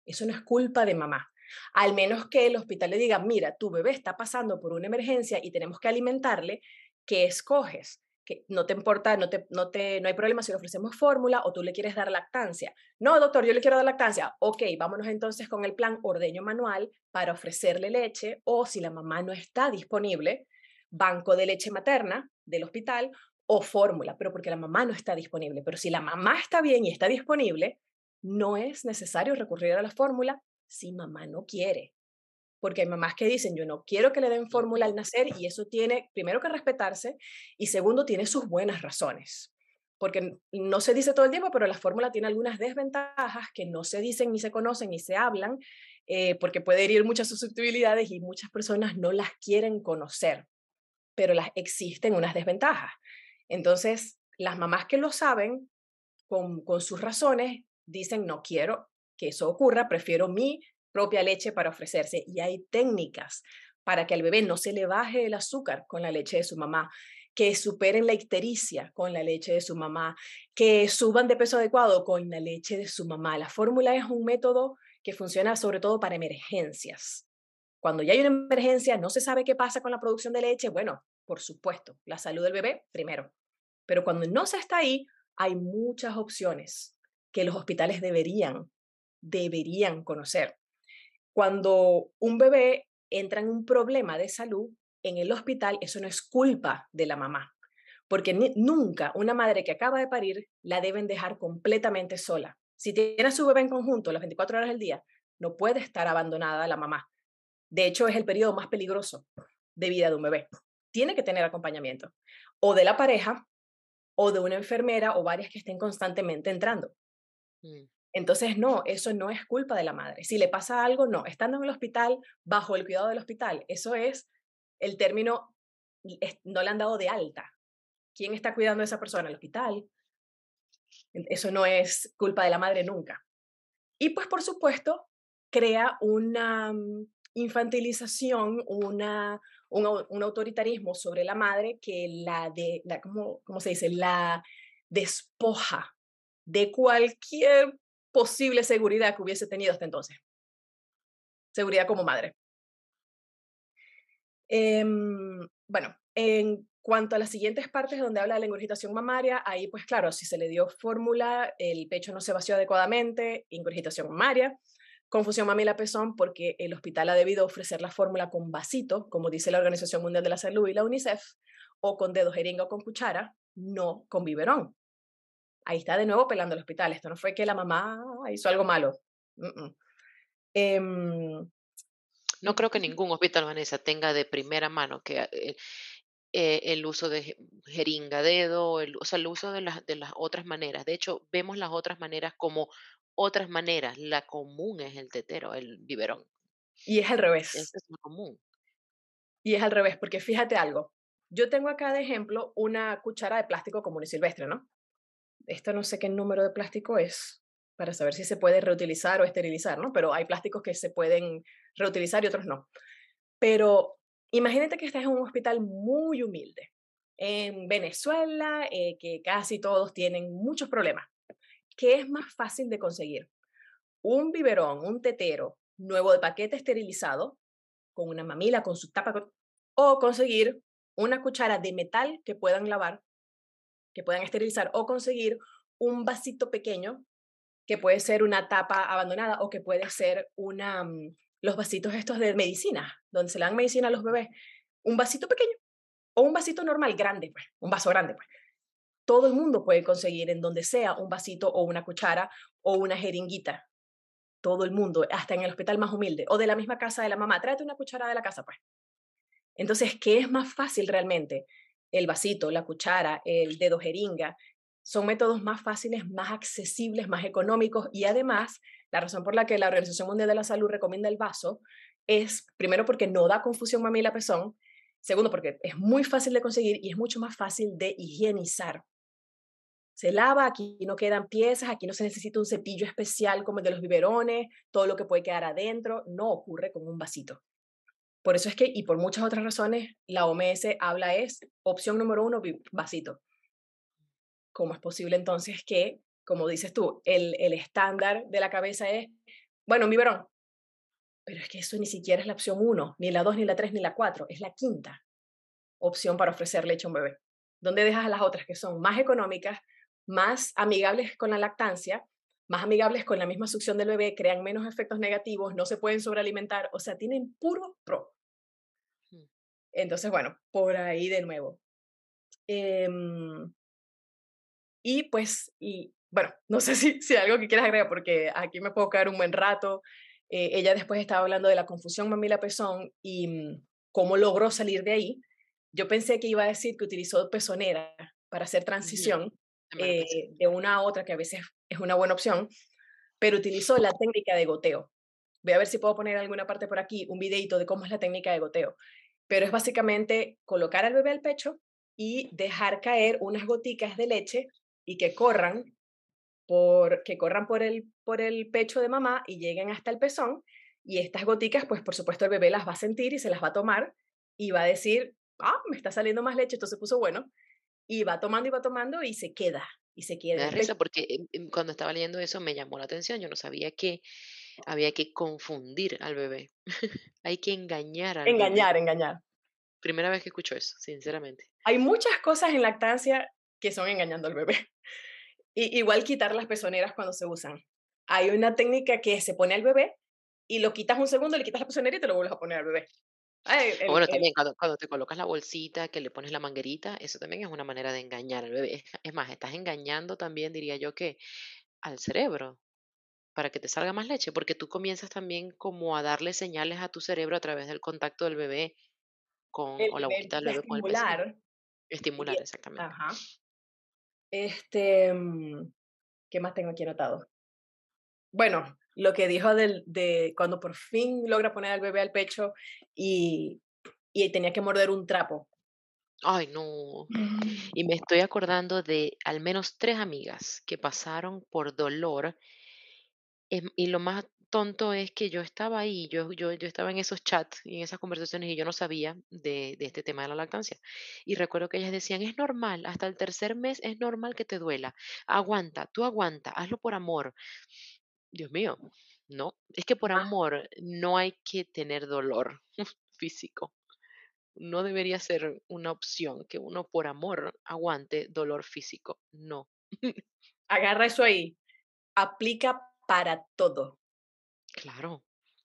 Eso no es culpa de mamá. Al menos que el hospital le diga, mira, tu bebé está pasando por una emergencia y tenemos que alimentarle, ¿qué escoges? Que no te importa, no, te, no, te, no hay problema si le ofrecemos fórmula o tú le quieres dar lactancia. No, doctor, yo le quiero dar lactancia. Ok, vámonos entonces con el plan ordeño manual para ofrecerle leche o si la mamá no está disponible, banco de leche materna del hospital o fórmula, pero porque la mamá no está disponible. Pero si la mamá está bien y está disponible, no es necesario recurrir a la fórmula si mamá no quiere. Porque hay mamás que dicen, yo no quiero que le den fórmula al nacer, y eso tiene, primero, que respetarse, y segundo, tiene sus buenas razones. Porque no se dice todo el tiempo, pero la fórmula tiene algunas desventajas que no se dicen, ni se conocen, ni se hablan, eh, porque puede herir muchas susceptibilidades y muchas personas no las quieren conocer, pero las existen unas desventajas. Entonces, las mamás que lo saben, con, con sus razones, dicen no quiero que eso ocurra, prefiero mi propia leche para ofrecerse. Y hay técnicas para que al bebé no se le baje el azúcar con la leche de su mamá, que superen la ictericia con la leche de su mamá, que suban de peso adecuado con la leche de su mamá. La fórmula es un método que funciona sobre todo para emergencias. Cuando ya hay una emergencia, no se sabe qué pasa con la producción de leche. Bueno, por supuesto, la salud del bebé primero. Pero cuando no se está ahí, hay muchas opciones que los hospitales deberían, deberían conocer. Cuando un bebé entra en un problema de salud en el hospital, eso no es culpa de la mamá, porque ni, nunca una madre que acaba de parir la deben dejar completamente sola. Si tiene a su bebé en conjunto las veinticuatro horas del día, no puede estar abandonada la mamá. De hecho, es el periodo más peligroso de vida de un bebé. Tiene que tener acompañamiento, o de la pareja, o de una enfermera, o varias que estén constantemente entrando. Mm. Entonces, no, eso no es culpa de la madre. Si le pasa algo, no. Estando en el hospital, bajo el cuidado del hospital, eso es el término, no le han dado de alta. ¿Quién está cuidando a esa persona? El hospital. Eso no es culpa de la madre nunca. Y pues, por supuesto, crea una infantilización, una, un, un autoritarismo sobre la madre que la, de, la ¿cómo, cómo se dice? La despoja de cualquier posible seguridad que hubiese tenido hasta entonces. Seguridad como madre. Eh, bueno, en cuanto a las siguientes partes donde habla de la ingurgitación mamaria, ahí pues claro, si se le dio fórmula, el pecho no se vació adecuadamente, ingurgitación mamaria, confusión mamila-pezón porque el hospital ha debido ofrecer la fórmula con vasito, como dice la Organización Mundial de la Salud y la UNICEF, o con dedo, jeringa o con cuchara, no con biberón. Ahí está de nuevo pelando el hospital. Esto no fue que la mamá hizo algo malo. Uh -uh. Eh, no creo que ningún hospital, Vanessa, tenga de primera mano que eh, eh, el uso de jeringa, dedo, el, o sea, el uso de las, de las otras maneras. De hecho, vemos las otras maneras como otras maneras. La común es el tetero, el biberón. Y es al revés. Eso es lo común. Y es al revés, porque fíjate algo. Yo tengo acá de ejemplo una cuchara de plástico común y silvestre, ¿no? Esto no sé qué número de plástico es, para saber si se puede reutilizar o esterilizar, ¿no? Pero hay plásticos que se pueden reutilizar y otros no. Pero imagínate que estás en un hospital muy humilde, en Venezuela, eh, que casi todos tienen muchos problemas. ¿Qué es más fácil de conseguir? Un biberón, un tetero, nuevo de paquete esterilizado, con una mamila, con su tapa, con... o conseguir una cuchara de metal que puedan lavar, que puedan esterilizar, o conseguir un vasito pequeño, que puede ser una tapa abandonada, o que puede ser una, los vasitos estos de medicina, donde se le dan medicina a los bebés, un vasito pequeño, o un vasito normal, grande, pues, un vaso grande, pues. Todo el mundo puede conseguir en donde sea un vasito, o una cuchara, o una jeringuita, todo el mundo, hasta en el hospital más humilde, o de la misma casa de la mamá, tráete una cuchara de la casa, pues. Entonces, ¿qué es más fácil realmente? El vasito, la cuchara, el dedo jeringa, son métodos más fáciles, más accesibles, más económicos, y además la razón por la que la Organización Mundial de la Salud recomienda el vaso es, primero, porque no da confusión mamila-pezón, segundo, porque es muy fácil de conseguir y es mucho más fácil de higienizar. Se lava, aquí no quedan piezas, aquí no se necesita un cepillo especial como el de los biberones, todo lo que puede quedar adentro, no ocurre con un vasito. Por eso es que, y por muchas otras razones, la O M S habla es, opción número uno, vasito. ¿Cómo es posible entonces que, como dices tú, el, el estándar de la cabeza es, bueno, un biberón? Pero es que eso ni siquiera es la opción uno, ni la dos, ni la tres, ni la cuatro, es la quinta opción para ofrecer leche a un bebé. ¿Dónde dejas a las otras que son más económicas, más amigables con la lactancia, más amigables con la misma succión del bebé, crean menos efectos negativos, no se pueden sobrealimentar, o sea, tienen puro pro? Entonces, bueno, por ahí de nuevo. Eh, y pues, y, bueno, no sé si, si hay algo que quieras agregar, porque aquí me puedo quedar un buen rato. Eh, ella después estaba hablando de la confusión mamila-pezón y mmm, cómo logró salir de ahí. Yo pensé que iba a decir que utilizó pezonera para hacer transición, sí. Eh, de una a otra, que a veces es una buena opción, pero utilizó la técnica de goteo. Voy a ver si puedo poner alguna parte por aquí, un videito de cómo es la técnica de goteo, pero es básicamente colocar al bebé al pecho, y dejar caer unas goticas de leche y que corran por, que corran por, el, por el pecho de mamá y lleguen hasta el pezón, y estas goticas, pues por supuesto el bebé las va a sentir y se las va a tomar y va a decir, ah, me está saliendo más leche, esto se puso bueno, y va tomando y va tomando y se queda, y se queda. Me da risa porque cuando estaba leyendo eso me llamó la atención, yo no sabía que había que confundir al bebé. Hay que engañar al engañar, bebé. engañar. Primera vez que escucho eso, sinceramente. Hay muchas cosas en lactancia que son engañando al bebé. Y, igual quitar las pezoneras cuando se usan. Hay una técnica que se pone al bebé y lo quitas un segundo, le quitas la pezonera y te lo vuelves a poner al bebé. Ay, el, bueno, el, también el... Cuando, cuando te colocas la bolsita, que le pones la manguerita, eso también es una manera de engañar al bebé. Es más, estás engañando también, diría yo, que al cerebro, para que te salga más leche, porque tú comienzas también como a darle señales a tu cerebro a través del contacto del bebé con, el, o la boquita del bebé con el pezón. Estimular, exactamente. Ajá. Este, ¿qué más tengo aquí anotado? Bueno, lo que dijo del, de cuando por fin logra poner al bebé al pecho y, y tenía que morder un trapo. Ay, no. Y me estoy acordando de al menos tres amigas que pasaron por dolor. Y lo más tonto es que yo estaba ahí, yo, yo, yo estaba en esos chats y en esas conversaciones y yo no sabía de, de este tema de la lactancia. Y recuerdo que ellas decían, es normal, hasta el tercer mes es normal que te duela. Aguanta, tú aguanta, hazlo por amor. Dios mío, no. Es que por amor no hay que tener dolor físico. No debería ser una opción que uno por amor aguante dolor físico. No. Agarra eso ahí. Aplica para todo. Claro.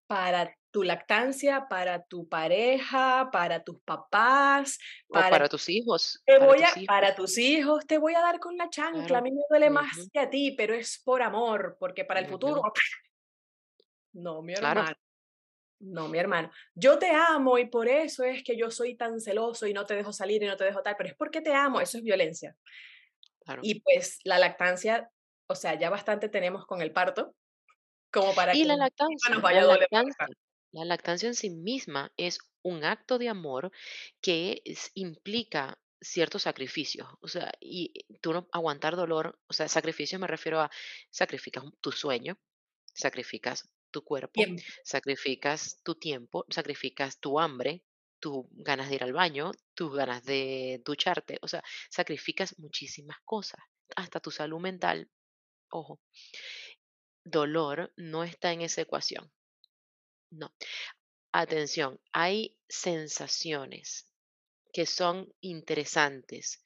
Para tu lactancia, para tu pareja, para tus papás. Para, o para tus hijos. Te para, voy tus a, hijos. para tus hijos, te voy a dar con la chancla. Claro. A mí me duele uh-huh. más que a ti, pero es por amor, porque para el uh-huh. futuro... No, mi hermano. Claro. No, mi hermano. Yo te amo y por eso es que yo soy tan celoso y no te dejo salir y no te dejo tal, pero es porque te amo, eso es violencia. Claro. Y pues la lactancia... O sea, ya bastante tenemos con el parto, como para y que la lactancia, nos vaya la, lactancia, la lactancia en sí misma es un acto de amor que es, implica ciertos sacrificios. O sea, y tú no aguantar dolor, o sea, sacrificios me refiero a sacrificas tu sueño, sacrificas tu cuerpo, tiempo. sacrificas tu tiempo, sacrificas tu hambre, tus ganas de ir al baño, tus ganas de ducharte. O sea, sacrificas muchísimas cosas, hasta tu salud mental. Ojo, dolor no está en esa ecuación. No. Atención, hay sensaciones que son interesantes,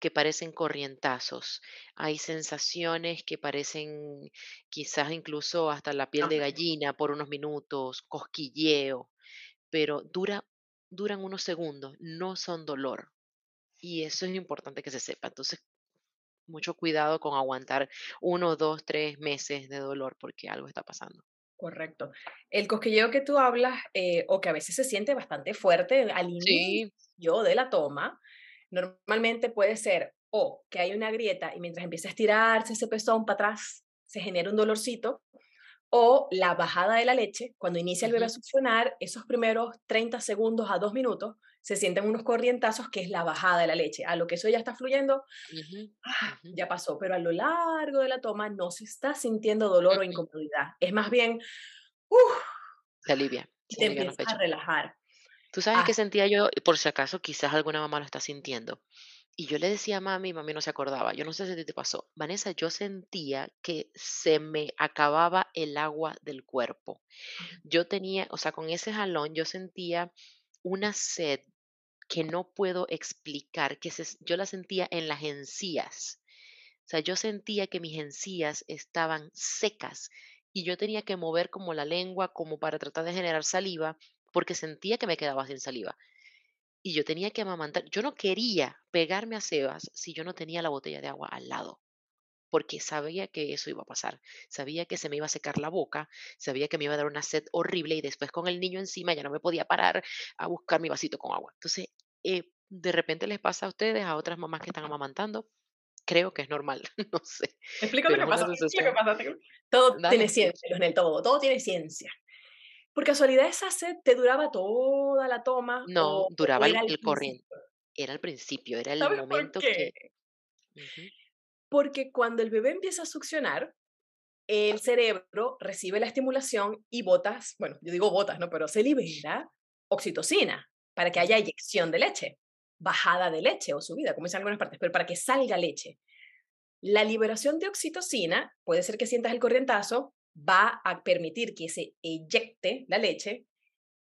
que parecen corrientazos. Hay sensaciones que parecen quizás incluso hasta la piel de gallina por unos minutos, cosquilleo, pero dura, duran unos segundos, no son dolor. Y eso es importante que se sepa. Entonces, mucho cuidado con aguantar uno, dos, tres meses de dolor porque algo está pasando. Correcto. El cosquilleo que tú hablas, eh, o que a veces se siente bastante fuerte al inicio sí. de la toma, normalmente puede ser o que hay una grieta y mientras empieza a estirarse ese pezón para atrás se genera un dolorcito, o la bajada de la leche, cuando inicia el bebé a succionar, esos primeros treinta segundos a dos minutos, se sienten unos corrientazos que es la bajada de la leche. A lo que eso ya está fluyendo, uh-huh. ah, ya pasó. Pero a lo largo de la toma no se está sintiendo dolor uh-huh. o incomodidad. Es más bien, uh, se alivia. Y te alivia empiezas a relajar. Tú sabes ah. que sentía yo, por si acaso quizás alguna mamá lo está sintiendo. Y yo le decía a mami, mami no se acordaba. Yo no sé si te pasó. Vanessa, yo sentía que se me acababa el agua del cuerpo. Yo tenía, o sea, con ese jalón yo sentía una sed que no puedo explicar, que se, yo la sentía en las encías. O sea, yo sentía que mis encías estaban secas y yo tenía que mover como la lengua como para tratar de generar saliva porque sentía que me quedaba sin saliva. Y yo tenía que amamantar. Yo no quería pegarme a Sebas si yo no tenía la botella de agua al lado porque sabía que eso iba a pasar. Sabía que se me iba a secar la boca, sabía que me iba a dar una sed horrible y después con el niño encima ya no me podía parar a buscar mi vasito con agua. Entonces, eh, de repente les pasa a ustedes, a otras mamás que están amamantando, creo que es normal, no sé. Explícame lo que pasa, explícame lo que pasa. Todo Nada. tiene ciencia, en el todo, todo tiene ciencia. ¿Por casualidad esa sed te duraba toda la toma? No, duraba el, el corriente. Era al principio, era el momento que... Uh-huh. Porque cuando el bebé empieza a succionar, el cerebro recibe la estimulación y botas, bueno, yo digo botas, ¿no? Pero se libera oxitocina para que haya eyección de leche, bajada de leche o subida, como dicen algunas partes, pero para que salga leche. La liberación de oxitocina, puede ser que sientas el corrientazo, va a permitir que se eyecte la leche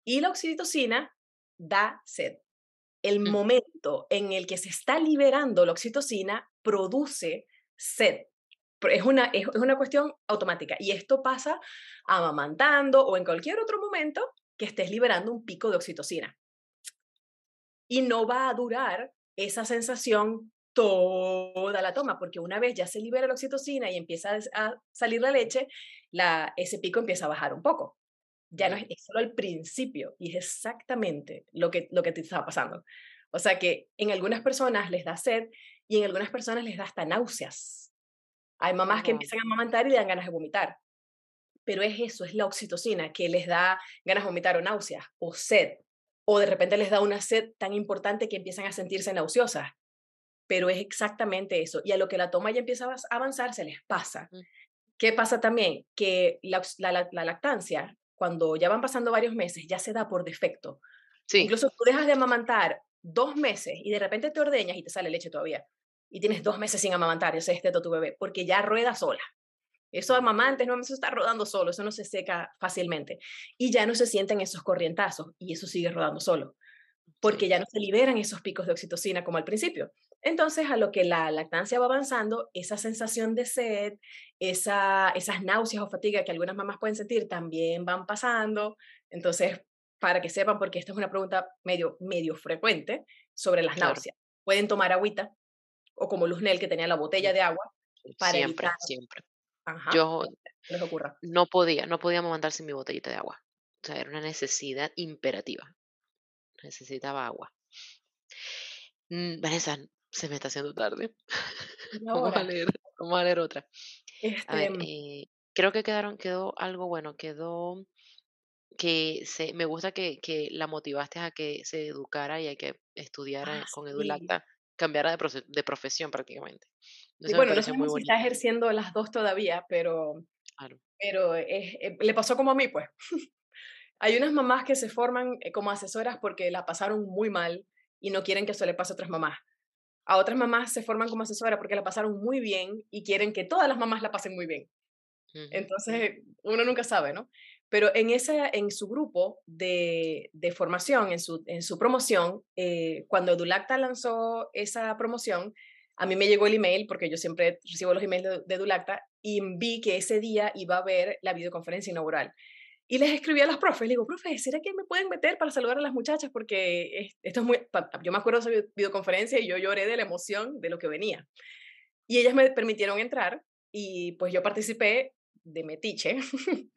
y la oxitocina da sed. El momento en el que se está liberando la oxitocina produce sed. Es una, es una cuestión automática. Y esto pasa amamantando o en cualquier otro momento que estés liberando un pico de oxitocina. Y no va a durar esa sensación toda la toma, porque una vez ya se libera la oxitocina y empieza a salir la leche, la, ese pico empieza a bajar un poco. Ya no es, es solo al principio, y es exactamente lo que, lo que te estaba pasando. O sea que en algunas personas les da sed, y en algunas personas les da hasta náuseas. Hay mamás que empiezan a amamantar y le dan ganas de vomitar. Pero es eso, es la oxitocina que les da ganas de vomitar o náuseas, o sed. O de repente les da una sed tan importante que empiezan a sentirse nauseosas. Pero es exactamente eso. Y a lo que la toma ya empieza a avanzar, se les pasa. ¿Qué pasa también? Que la, la, la lactancia... cuando ya van pasando varios meses, ya se da por defecto. Sí. Incluso tú dejas de amamantar dos meses y de repente te ordeñas y te sale leche todavía. Y tienes dos meses sin amamantar, ese es teto tu bebé, porque ya rueda sola. Eso amamantes, no, eso está rodando solo, eso no se seca fácilmente. Y ya no se sienten esos corrientazos y eso sigue rodando solo, porque ya no se liberan esos picos de oxitocina como al principio. Entonces, a lo que la lactancia va avanzando, esa sensación de sed, esa, esas náuseas o fatiga que algunas mamás pueden sentir, también van pasando. Entonces, para que sepan, porque esta es una pregunta medio, medio frecuente sobre las claro. náuseas. Pueden tomar agüita, o como Luz Nelly, que tenía la botella de agua. Para siempre, evitar... siempre. Ajá, Yo les ocurra. no podía, no podía amamantar sin mi botellita de agua. O sea, era una necesidad imperativa. Necesitaba agua. Mm, Vanessa, se me está haciendo tarde. Vamos a leer, vamos a leer otra. Este... A ver, eh, creo que quedaron, quedó algo bueno, quedó que se, me gusta que, que la motivaste a que se educara y a que estudiara ah, con sí. EduLacta, cambiara de, profe, de profesión prácticamente. Eso sí, bueno, no sé muy si está ejerciendo las dos todavía, pero, claro. pero eh, eh, le pasó como a mí, pues. Hay unas mamás que se forman como asesoras porque la pasaron muy mal y no quieren que eso le pase a otras mamás. A otras mamás se forman como asesoras porque la pasaron muy bien y quieren que todas las mamás la pasen muy bien. Entonces, uno nunca sabe, ¿no? Pero en, esa, en su grupo de, de formación, en su, en su promoción, eh, cuando EduLacta lanzó esa promoción, a mí me llegó el email, porque yo siempre recibo los emails de, de EduLacta, y vi que ese día iba a haber la videoconferencia inaugural. Y les escribí a las profes, le digo, profe, ¿será que me pueden meter para saludar a las muchachas? Porque esto es muy... Yo me acuerdo de esa videoconferencia y yo lloré de la emoción de lo que venía. Y ellas me permitieron entrar y pues yo participé de metiche.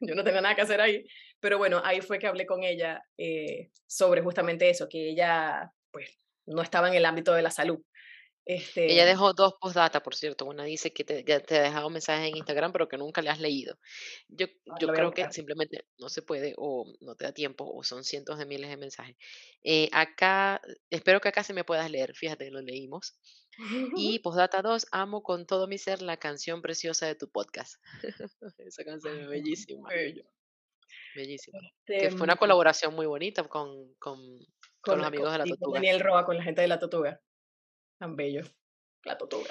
Yo no tenía nada que hacer ahí. Pero bueno, ahí fue que hablé con ella eh, sobre justamente eso, que ella pues no estaba en el ámbito de la salud. Este... Ella dejó dos postdata, por cierto. Una dice que te, que te ha dejado mensajes en Instagram, pero que nunca le has leído. Yo, no, yo creo que simplemente no se puede, o no te da tiempo, o son cientos de miles de mensajes. Eh, acá, espero que acá se me puedas leer. Fíjate, lo leímos. Y postdata dos, amo con todo mi ser la canción preciosa de tu podcast. Esa canción es bellísima. Bello. Bellísima. Este... Que fue una colaboración muy bonita con, con, con, con los la, amigos de La Tortuga. Con Daniel Roa, con la gente de La Tortuga. Tan bello, la tortuga.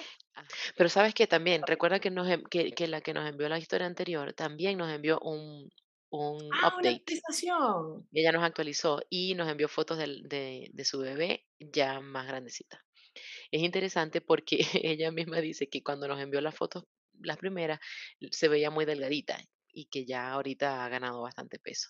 Pero sabes que también, recuerda que, nos, que, que la que nos envió la historia anterior también nos envió un, un ah, update. Una actualización. Ella nos actualizó y nos envió fotos de, de, de su bebé ya más grandecita. Es interesante porque ella misma dice que cuando nos envió las fotos, las primeras, se veía muy delgadita y que ya ahorita ha ganado bastante peso.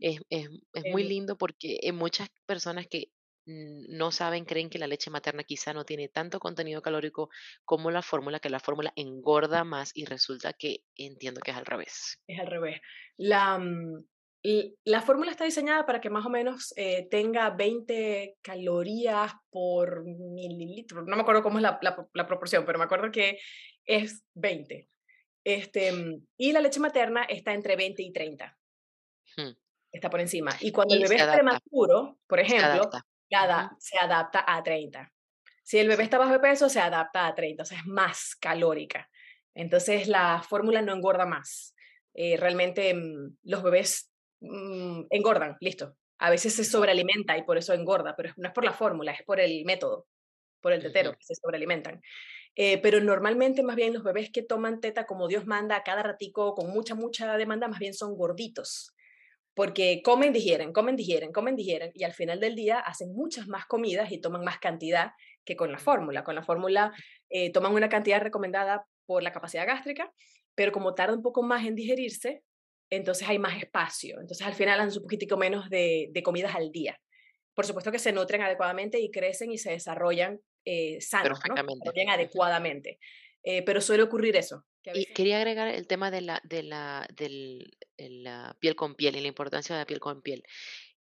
Es, es, es muy lindo porque hay muchas personas que no saben, creen que la leche materna quizá no tiene tanto contenido calórico como la fórmula, que la fórmula engorda más y resulta que entiendo que es al revés. Es al revés. La, la fórmula está diseñada para que más o menos eh, tenga veinte calorías por mililitro. No me acuerdo cómo es la, la, la proporción, pero me acuerdo que es veinte. Este, y la leche materna está entre veinte y treinta. Hmm. Está por encima. Y cuando y el bebé es prematuro, por ejemplo... Cada, se adapta a treinta. Si el bebé está bajo de peso, se adapta a treinta, o sea, es más calórica. Entonces, la fórmula no engorda más. Eh, realmente los bebés mm, engordan, listo. A veces se sobrealimenta y por eso engorda, pero no es por la fórmula, es por el método, por el tetero, que se sobrealimentan. Eh, pero normalmente, más bien, los bebés que toman teta como Dios manda, a cada ratico, con mucha, mucha demanda, más bien son gorditos. Porque comen, digieren, comen, digieren, comen, digieren, y al final del día hacen muchas más comidas y toman más cantidad que con la fórmula. Con la fórmula eh, toman una cantidad recomendada por la capacidad gástrica, pero como tarda un poco más en digerirse, entonces hay más espacio. Entonces al final hacen un poquitico menos de, de comidas al día. Por supuesto que se nutren adecuadamente y crecen y se desarrollan eh, sanos, ¿no? Se desarrollan adecuadamente. Eh, pero suele ocurrir eso. Que a veces... Y quería agregar el tema de la, de, la, de la piel con piel y la importancia de la piel con piel,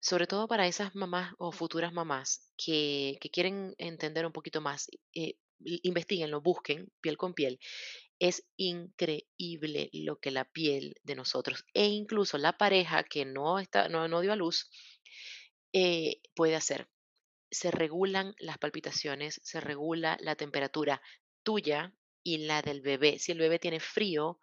sobre todo para esas mamás o futuras mamás que, que quieren entender un poquito más. Eh, investiguenlo, busquen piel con piel. Es increíble lo que la piel de nosotros e incluso la pareja que no, está, no, no dio a luz eh, puede hacer. Se regulan las palpitaciones, se regula la temperatura tuya y la del bebé. Si el bebé tiene frío,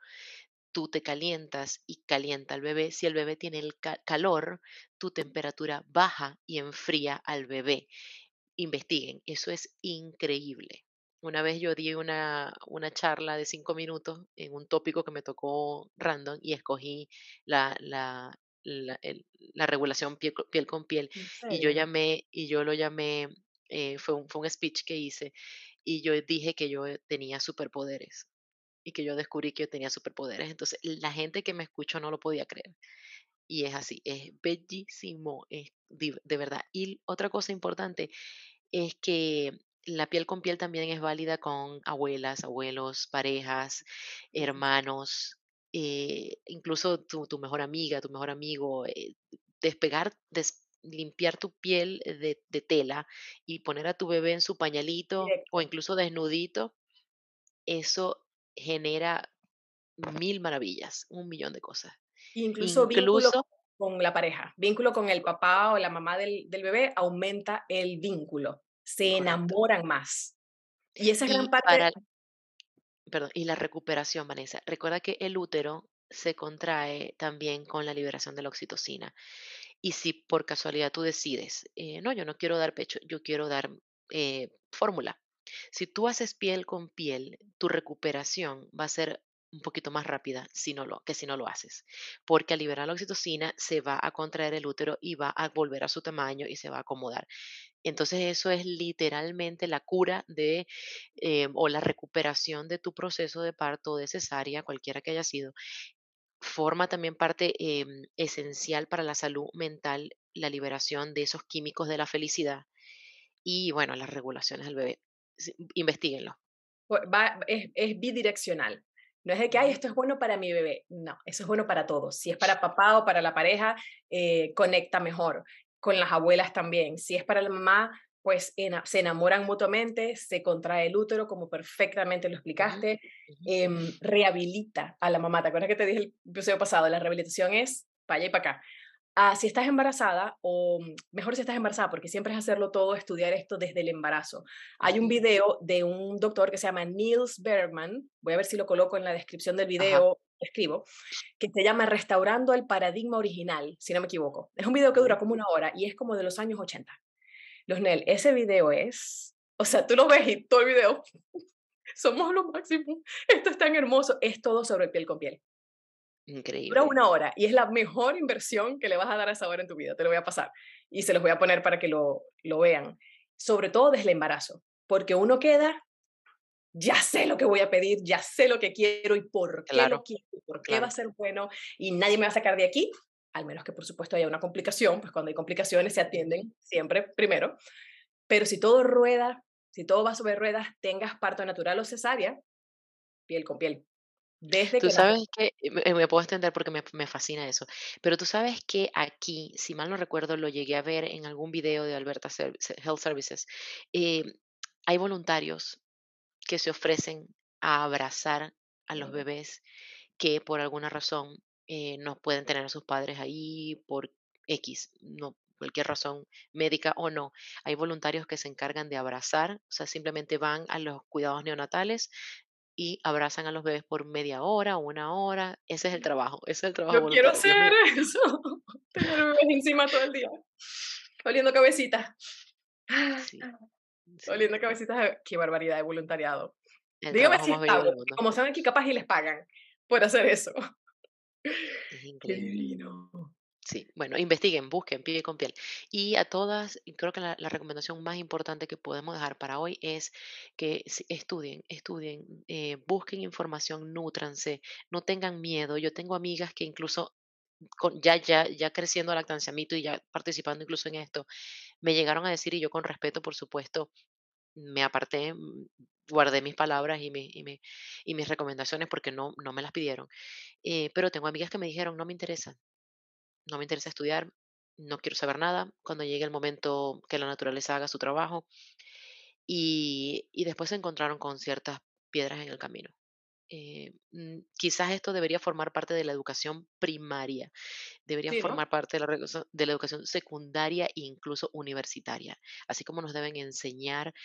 tú te calientas y calienta al bebé. Si el bebé tiene el ca- calor, tu temperatura baja y enfría al bebé. Investiguen, eso es increíble. Una vez yo di una, una charla de cinco minutos en un tópico que me tocó random y escogí la, la, la, el, la regulación piel, piel con piel. Y yo llamé, y yo lo llamé, eh, fue un, fue un speech que hice. Y yo dije que yo tenía superpoderes y que yo descubrí que yo tenía superpoderes. Entonces, la gente que me escuchó no lo podía creer. Y es así, es bellísimo, es de verdad. Y otra cosa importante es que la piel con piel también es válida con abuelas, abuelos, parejas, hermanos, eh, incluso tu, tu mejor amiga, tu mejor amigo. Eh, despegar, des limpiar tu piel de, de tela y poner a tu bebé en su pañalito o incluso desnudito, eso genera mil maravillas, un millón de cosas. Incluso, incluso vínculo con la pareja, vínculo con el papá o la mamá del, del bebé, aumenta el vínculo, se correcto. Enamoran más. Y esa es gran parte... Para, perdón, y la recuperación, Vanessa. Recuerda que el útero se contrae también con la liberación de la oxitocina. Y si por casualidad tú decides, eh, no, yo no quiero dar pecho, yo quiero dar eh, fórmula. Si tú haces piel con piel, tu recuperación va a ser un poquito más rápida si no lo, que si no lo haces. Porque al liberar la oxitocina se va a contraer el útero y va a volver a su tamaño y se va a acomodar. Entonces eso es literalmente la cura de eh, o la recuperación de tu proceso de parto, de cesárea, cualquiera que haya sido. Forma también parte eh, esencial para la salud mental, la liberación de esos químicos de la felicidad y, bueno, las regulaciones del bebé. Investíguenlo. Va, es, es bidireccional. No es de que, ay, esto es bueno para mi bebé. No, eso es bueno para todos. Si es para papá o para la pareja, eh, conecta mejor. Con las abuelas también. Si es para la mamá, pues en, se enamoran mutuamente, se contrae el útero, como perfectamente lo explicaste, eh, rehabilita a la mamá. ¿Te acuerdas que te dije el episodio pasado? La rehabilitación es para allá y para acá. Ah, si estás embarazada, o mejor si estás embarazada, porque siempre es hacerlo todo, estudiar esto desde el embarazo. Hay un video de un doctor que se llama Niels Bergman, voy a ver si lo coloco en la descripción del video, ajá, escribo, que se llama Restaurando el Paradigma Original, si no me equivoco. Es un video que dura como una hora y es como de los años ochenta. Luz Nelly, ese video es, o sea, tú lo ves y todo el video, somos lo máximo, esto es tan hermoso, es todo sobre piel con piel. Increíble. Dura una hora y es la mejor inversión que le vas a dar a esa hora en tu vida, te lo voy a pasar y se los voy a poner para que lo, lo vean, sobre todo desde el embarazo, porque uno queda, ya sé lo que voy a pedir, ya sé lo que quiero y por qué claro. lo quiero, por qué claro. va a ser bueno y nadie me va a sacar de aquí. Al menos que, por supuesto, haya una complicación, pues cuando hay complicaciones se atienden siempre primero. Pero si todo rueda, si todo va sobre ruedas, tengas parto natural o cesárea, piel con piel. Desde tú que sabes la... que, me, me puedo extender porque me, me fascina eso, pero tú sabes que aquí, si mal no recuerdo, lo llegué a ver en algún video de Alberta Health Services, eh, hay voluntarios que se ofrecen a abrazar a los bebés que por alguna razón Eh, no pueden tener a sus padres ahí por X, no, cualquier razón médica o no. Hay voluntarios que se encargan de abrazar, o sea, simplemente van a los cuidados neonatales y abrazan a los bebés por media hora, una hora. Ese es el trabajo, ese es el trabajo. Yo quiero hacer eso, tener bebés encima todo el día, oliendo cabecitas. Sí, sí. Oliendo cabecitas, qué barbaridad de voluntariado. El Dígame si está, como saben que capaz y les pagan por hacer eso. Es increíble. Sí, bueno, investiguen, busquen, piel con piel. Y a todas, creo que la, la recomendación más importante que podemos dejar para hoy es que estudien, estudien, eh, busquen información, nútranse, no tengan miedo. Yo tengo amigas que incluso con, ya, ya, ya creciendo a LactanciaMitos y ya participando incluso en esto, me llegaron a decir, y yo con respeto, por supuesto, me aparté, guardé mis palabras y, mi, y, mi, y mis recomendaciones porque no, no me las pidieron. Eh, pero tengo amigas que me dijeron, no me interesa. No me interesa estudiar, no quiero saber nada, cuando llegue el momento que la naturaleza haga su trabajo. Y, y después se encontraron con ciertas piedras en el camino. Eh, quizás esto debería formar parte de la educación primaria, debería sí, formar ¿no? parte de la, de la educación secundaria e incluso universitaria, así como nos deben enseñar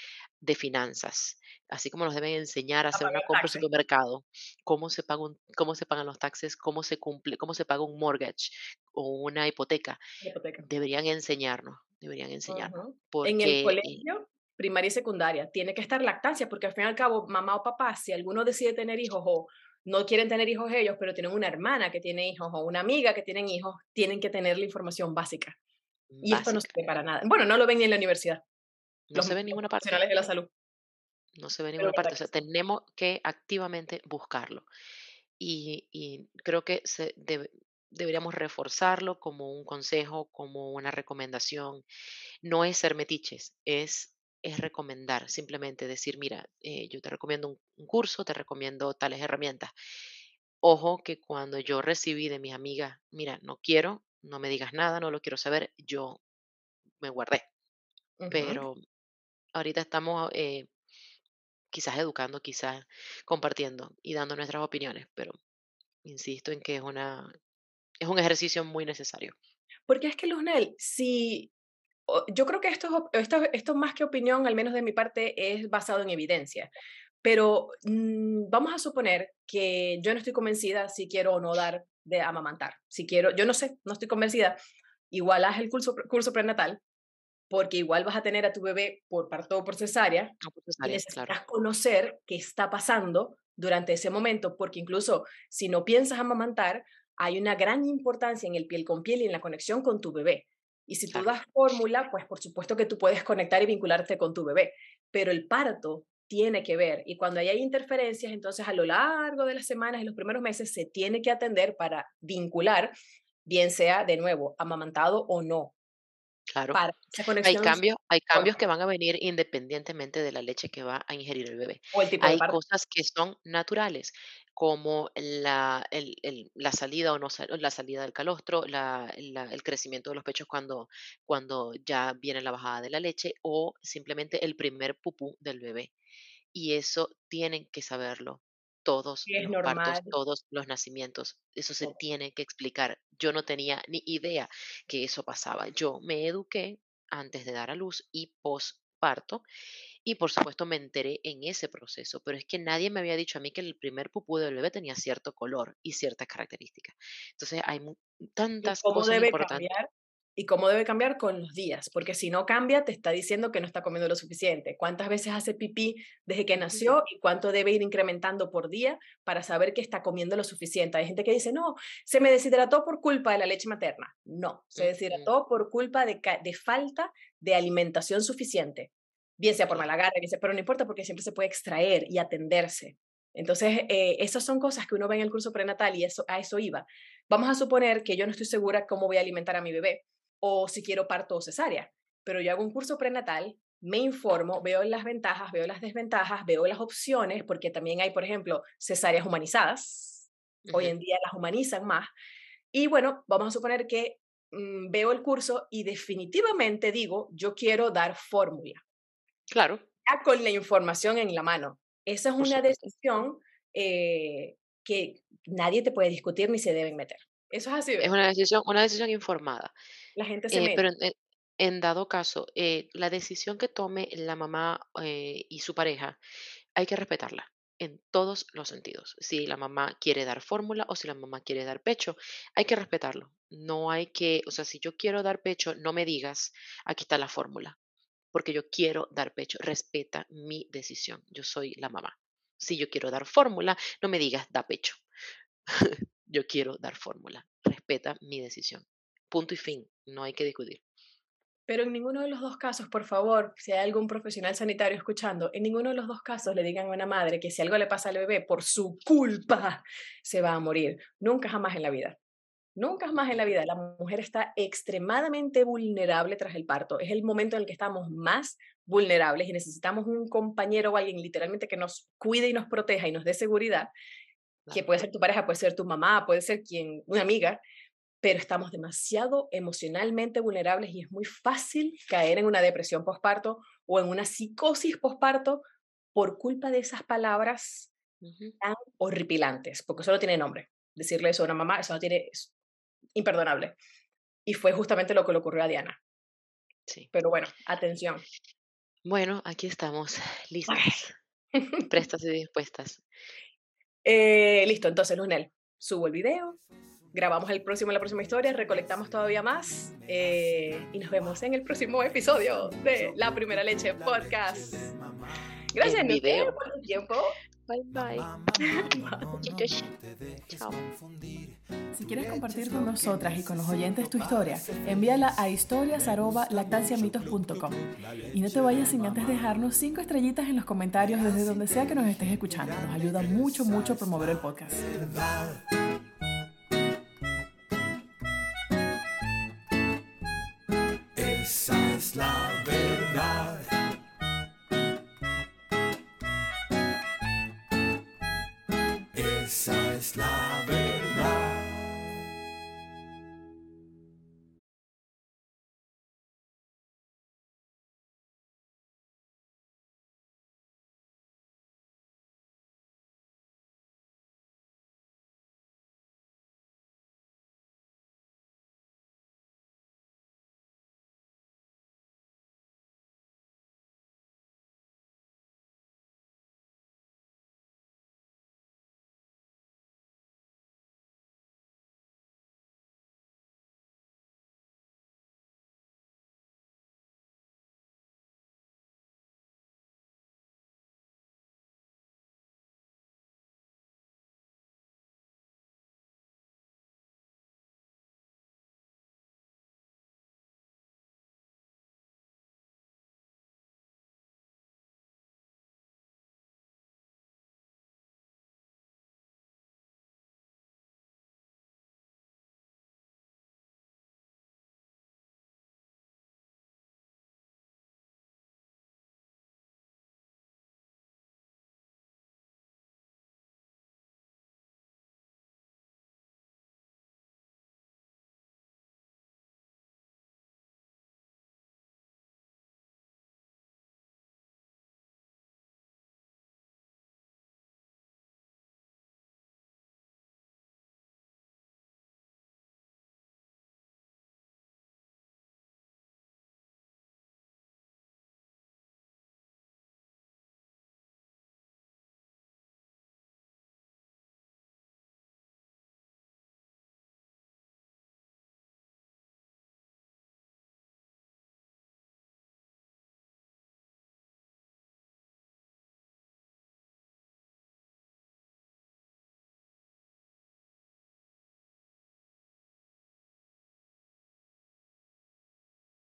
de finanzas, así como nos deben enseñar a, a hacer una compra en un supermercado, cómo se, paga un, cómo se pagan los taxes, cómo se cumple, cómo se paga un mortgage o una hipoteca, hipoteca. deberían enseñarnos, deberían enseñarnos. Uh-huh. Porque, en el colegio primaria y secundaria, tiene que estar lactancia, porque al fin y al cabo, mamá o papá, si alguno decide tener hijos o no quieren tener hijos ellos, pero tienen una hermana que tiene hijos o una amiga que tienen hijos, tienen que tener la información básica. básica. Y esto no se ve para nada. Bueno, no lo ven ni en la universidad. No Los se ve en ninguna parte. Profesionales de la salud. No se ve en ninguna parte. O sea, tenemos que activamente buscarlo. Y, y creo que se debe... deberíamos reforzarlo como un consejo, como una recomendación. No es ser metiches, es... es recomendar, simplemente decir, mira, eh, yo te recomiendo un, un curso, te recomiendo tales herramientas. Ojo que cuando yo recibí de mis amigas, mira, no quiero, no me digas nada, no lo quiero saber, yo me guardé. Uh-huh. Pero ahorita estamos eh, quizás educando, quizás compartiendo y dando nuestras opiniones, pero insisto en que es, una, es un ejercicio muy necesario. Porque es que, Luz Nelly, si... yo creo que esto, esto, esto más que opinión, al menos de mi parte, es basado en evidencia. Pero mmm, vamos a suponer que yo no estoy convencida si quiero o no dar de amamantar. Si quiero, yo no sé, no estoy convencida. Igual haz el curso, curso prenatal, porque igual vas a tener a tu bebé por parto o por cesárea. No, por cesárea, y necesitas claro. conocer qué está pasando durante ese momento, porque incluso si no piensas amamantar, hay una gran importancia en el piel con piel y en la conexión con tu bebé. Y si tú das fórmula, pues por supuesto que tú puedes conectar y vincularte con tu bebé, pero el parto tiene que ver, y cuando hay interferencias, entonces a lo largo de las semanas, en los primeros meses, se tiene que atender para vincular, bien sea de nuevo, amamantado o no. Claro, hay cambios, hay cambios que van a venir independientemente de la leche que va a ingerir el bebé. O el tipo de hay parto. Cosas que son naturales, como la, el, el, la salida o no la salida del calostro, la, la, el crecimiento de los pechos cuando, cuando ya viene la bajada de la leche, o simplemente el primer pupú del bebé. Y eso tienen que saberlo. Todos sí, los normal. partos, todos los nacimientos, eso se sí. tiene que explicar. Yo no tenía ni idea que eso pasaba. Yo me eduqué antes de dar a luz y posparto, y por supuesto me enteré en ese proceso, pero es que nadie me había dicho a mí que el primer pupú del bebé tenía cierto color y ciertas características. Entonces hay tantas cosas importantes. Cambiar? ¿Y cómo debe cambiar? Con los días, porque si no cambia, te está diciendo que no está comiendo lo suficiente. ¿Cuántas veces hace pipí desde que nació y cuánto debe ir incrementando por día para saber que está comiendo lo suficiente? Hay gente que dice, no, se me deshidrató por culpa de la leche materna. No, se deshidrató por culpa de, de falta de alimentación suficiente, bien sea por mala garra, bien sea, pero no importa porque siempre se puede extraer y atenderse. Entonces, eh, esas son cosas que uno ve en el curso prenatal y eso, a eso iba. Vamos a suponer que yo no estoy segura cómo voy a alimentar a mi bebé, o si quiero parto o cesárea, pero yo hago un curso prenatal, me informo, veo las ventajas, veo las desventajas, veo las opciones, porque también hay, por ejemplo, cesáreas humanizadas, uh-huh. hoy en día las humanizan más, y bueno, vamos a suponer que mmm, veo el curso y definitivamente digo, yo quiero dar fórmula. Claro. Ya con la información en la mano. Esa es por una supuesto. decisión eh, que nadie te puede discutir ni se deben meter. Eso es así. Es una decisión, una decisión informada. La gente se eh, mete. Pero en, en dado caso, eh, la decisión que tome la mamá eh, y su pareja, hay que respetarla en todos los sentidos. Si la mamá quiere dar fórmula o si la mamá quiere dar pecho, hay que respetarlo. No hay que, o sea, si yo quiero dar pecho, no me digas, aquí está la fórmula, porque yo quiero dar pecho. Respeta mi decisión. Yo soy la mamá. Si yo quiero dar fórmula, no me digas, da pecho. Yo quiero dar fórmula. Respeta mi decisión. Punto y fin. No hay que discutir. Pero en ninguno de los dos casos, por favor, si hay algún profesional sanitario escuchando, en ninguno de los dos casos le digan a una madre que si algo le pasa al bebé por su culpa, se va a morir. Nunca jamás en la vida. Nunca jamás en la vida. La mujer está extremadamente vulnerable tras el parto. Es el momento en el que estamos más vulnerables y necesitamos un compañero o alguien literalmente que nos cuide y nos proteja y nos dé seguridad, que puede ser tu pareja, puede ser tu mamá, puede ser quien, una amiga, pero estamos demasiado emocionalmente vulnerables y es muy fácil caer en una depresión posparto o en una psicosis posparto por culpa de esas palabras uh-huh. tan horripilantes, porque eso no tiene nombre. Decirle eso a una mamá, eso no tiene, es imperdonable. Y fue justamente lo que le ocurrió a Diana. Sí. Pero bueno, atención. Bueno, aquí estamos, listas, prestas y dispuestas. Eh, listo, entonces, Luz Nel, subo el video. Grabamos el próximo, la próxima historia, recolectamos todavía más eh, y nos vemos en el próximo episodio de La Primera Leche Podcast. Gracias, Niels, por tu tiempo. Bye, bye. Chicos, chao. Si quieres compartir con nosotras y con los oyentes tu historia, envíala a historias arroba lactancia mitos punto com. Y no te vayas sin antes dejarnos cinco estrellitas en los comentarios desde donde sea que nos estés escuchando. Nos ayuda mucho, mucho a promover el podcast. Esa es la verdad. Esa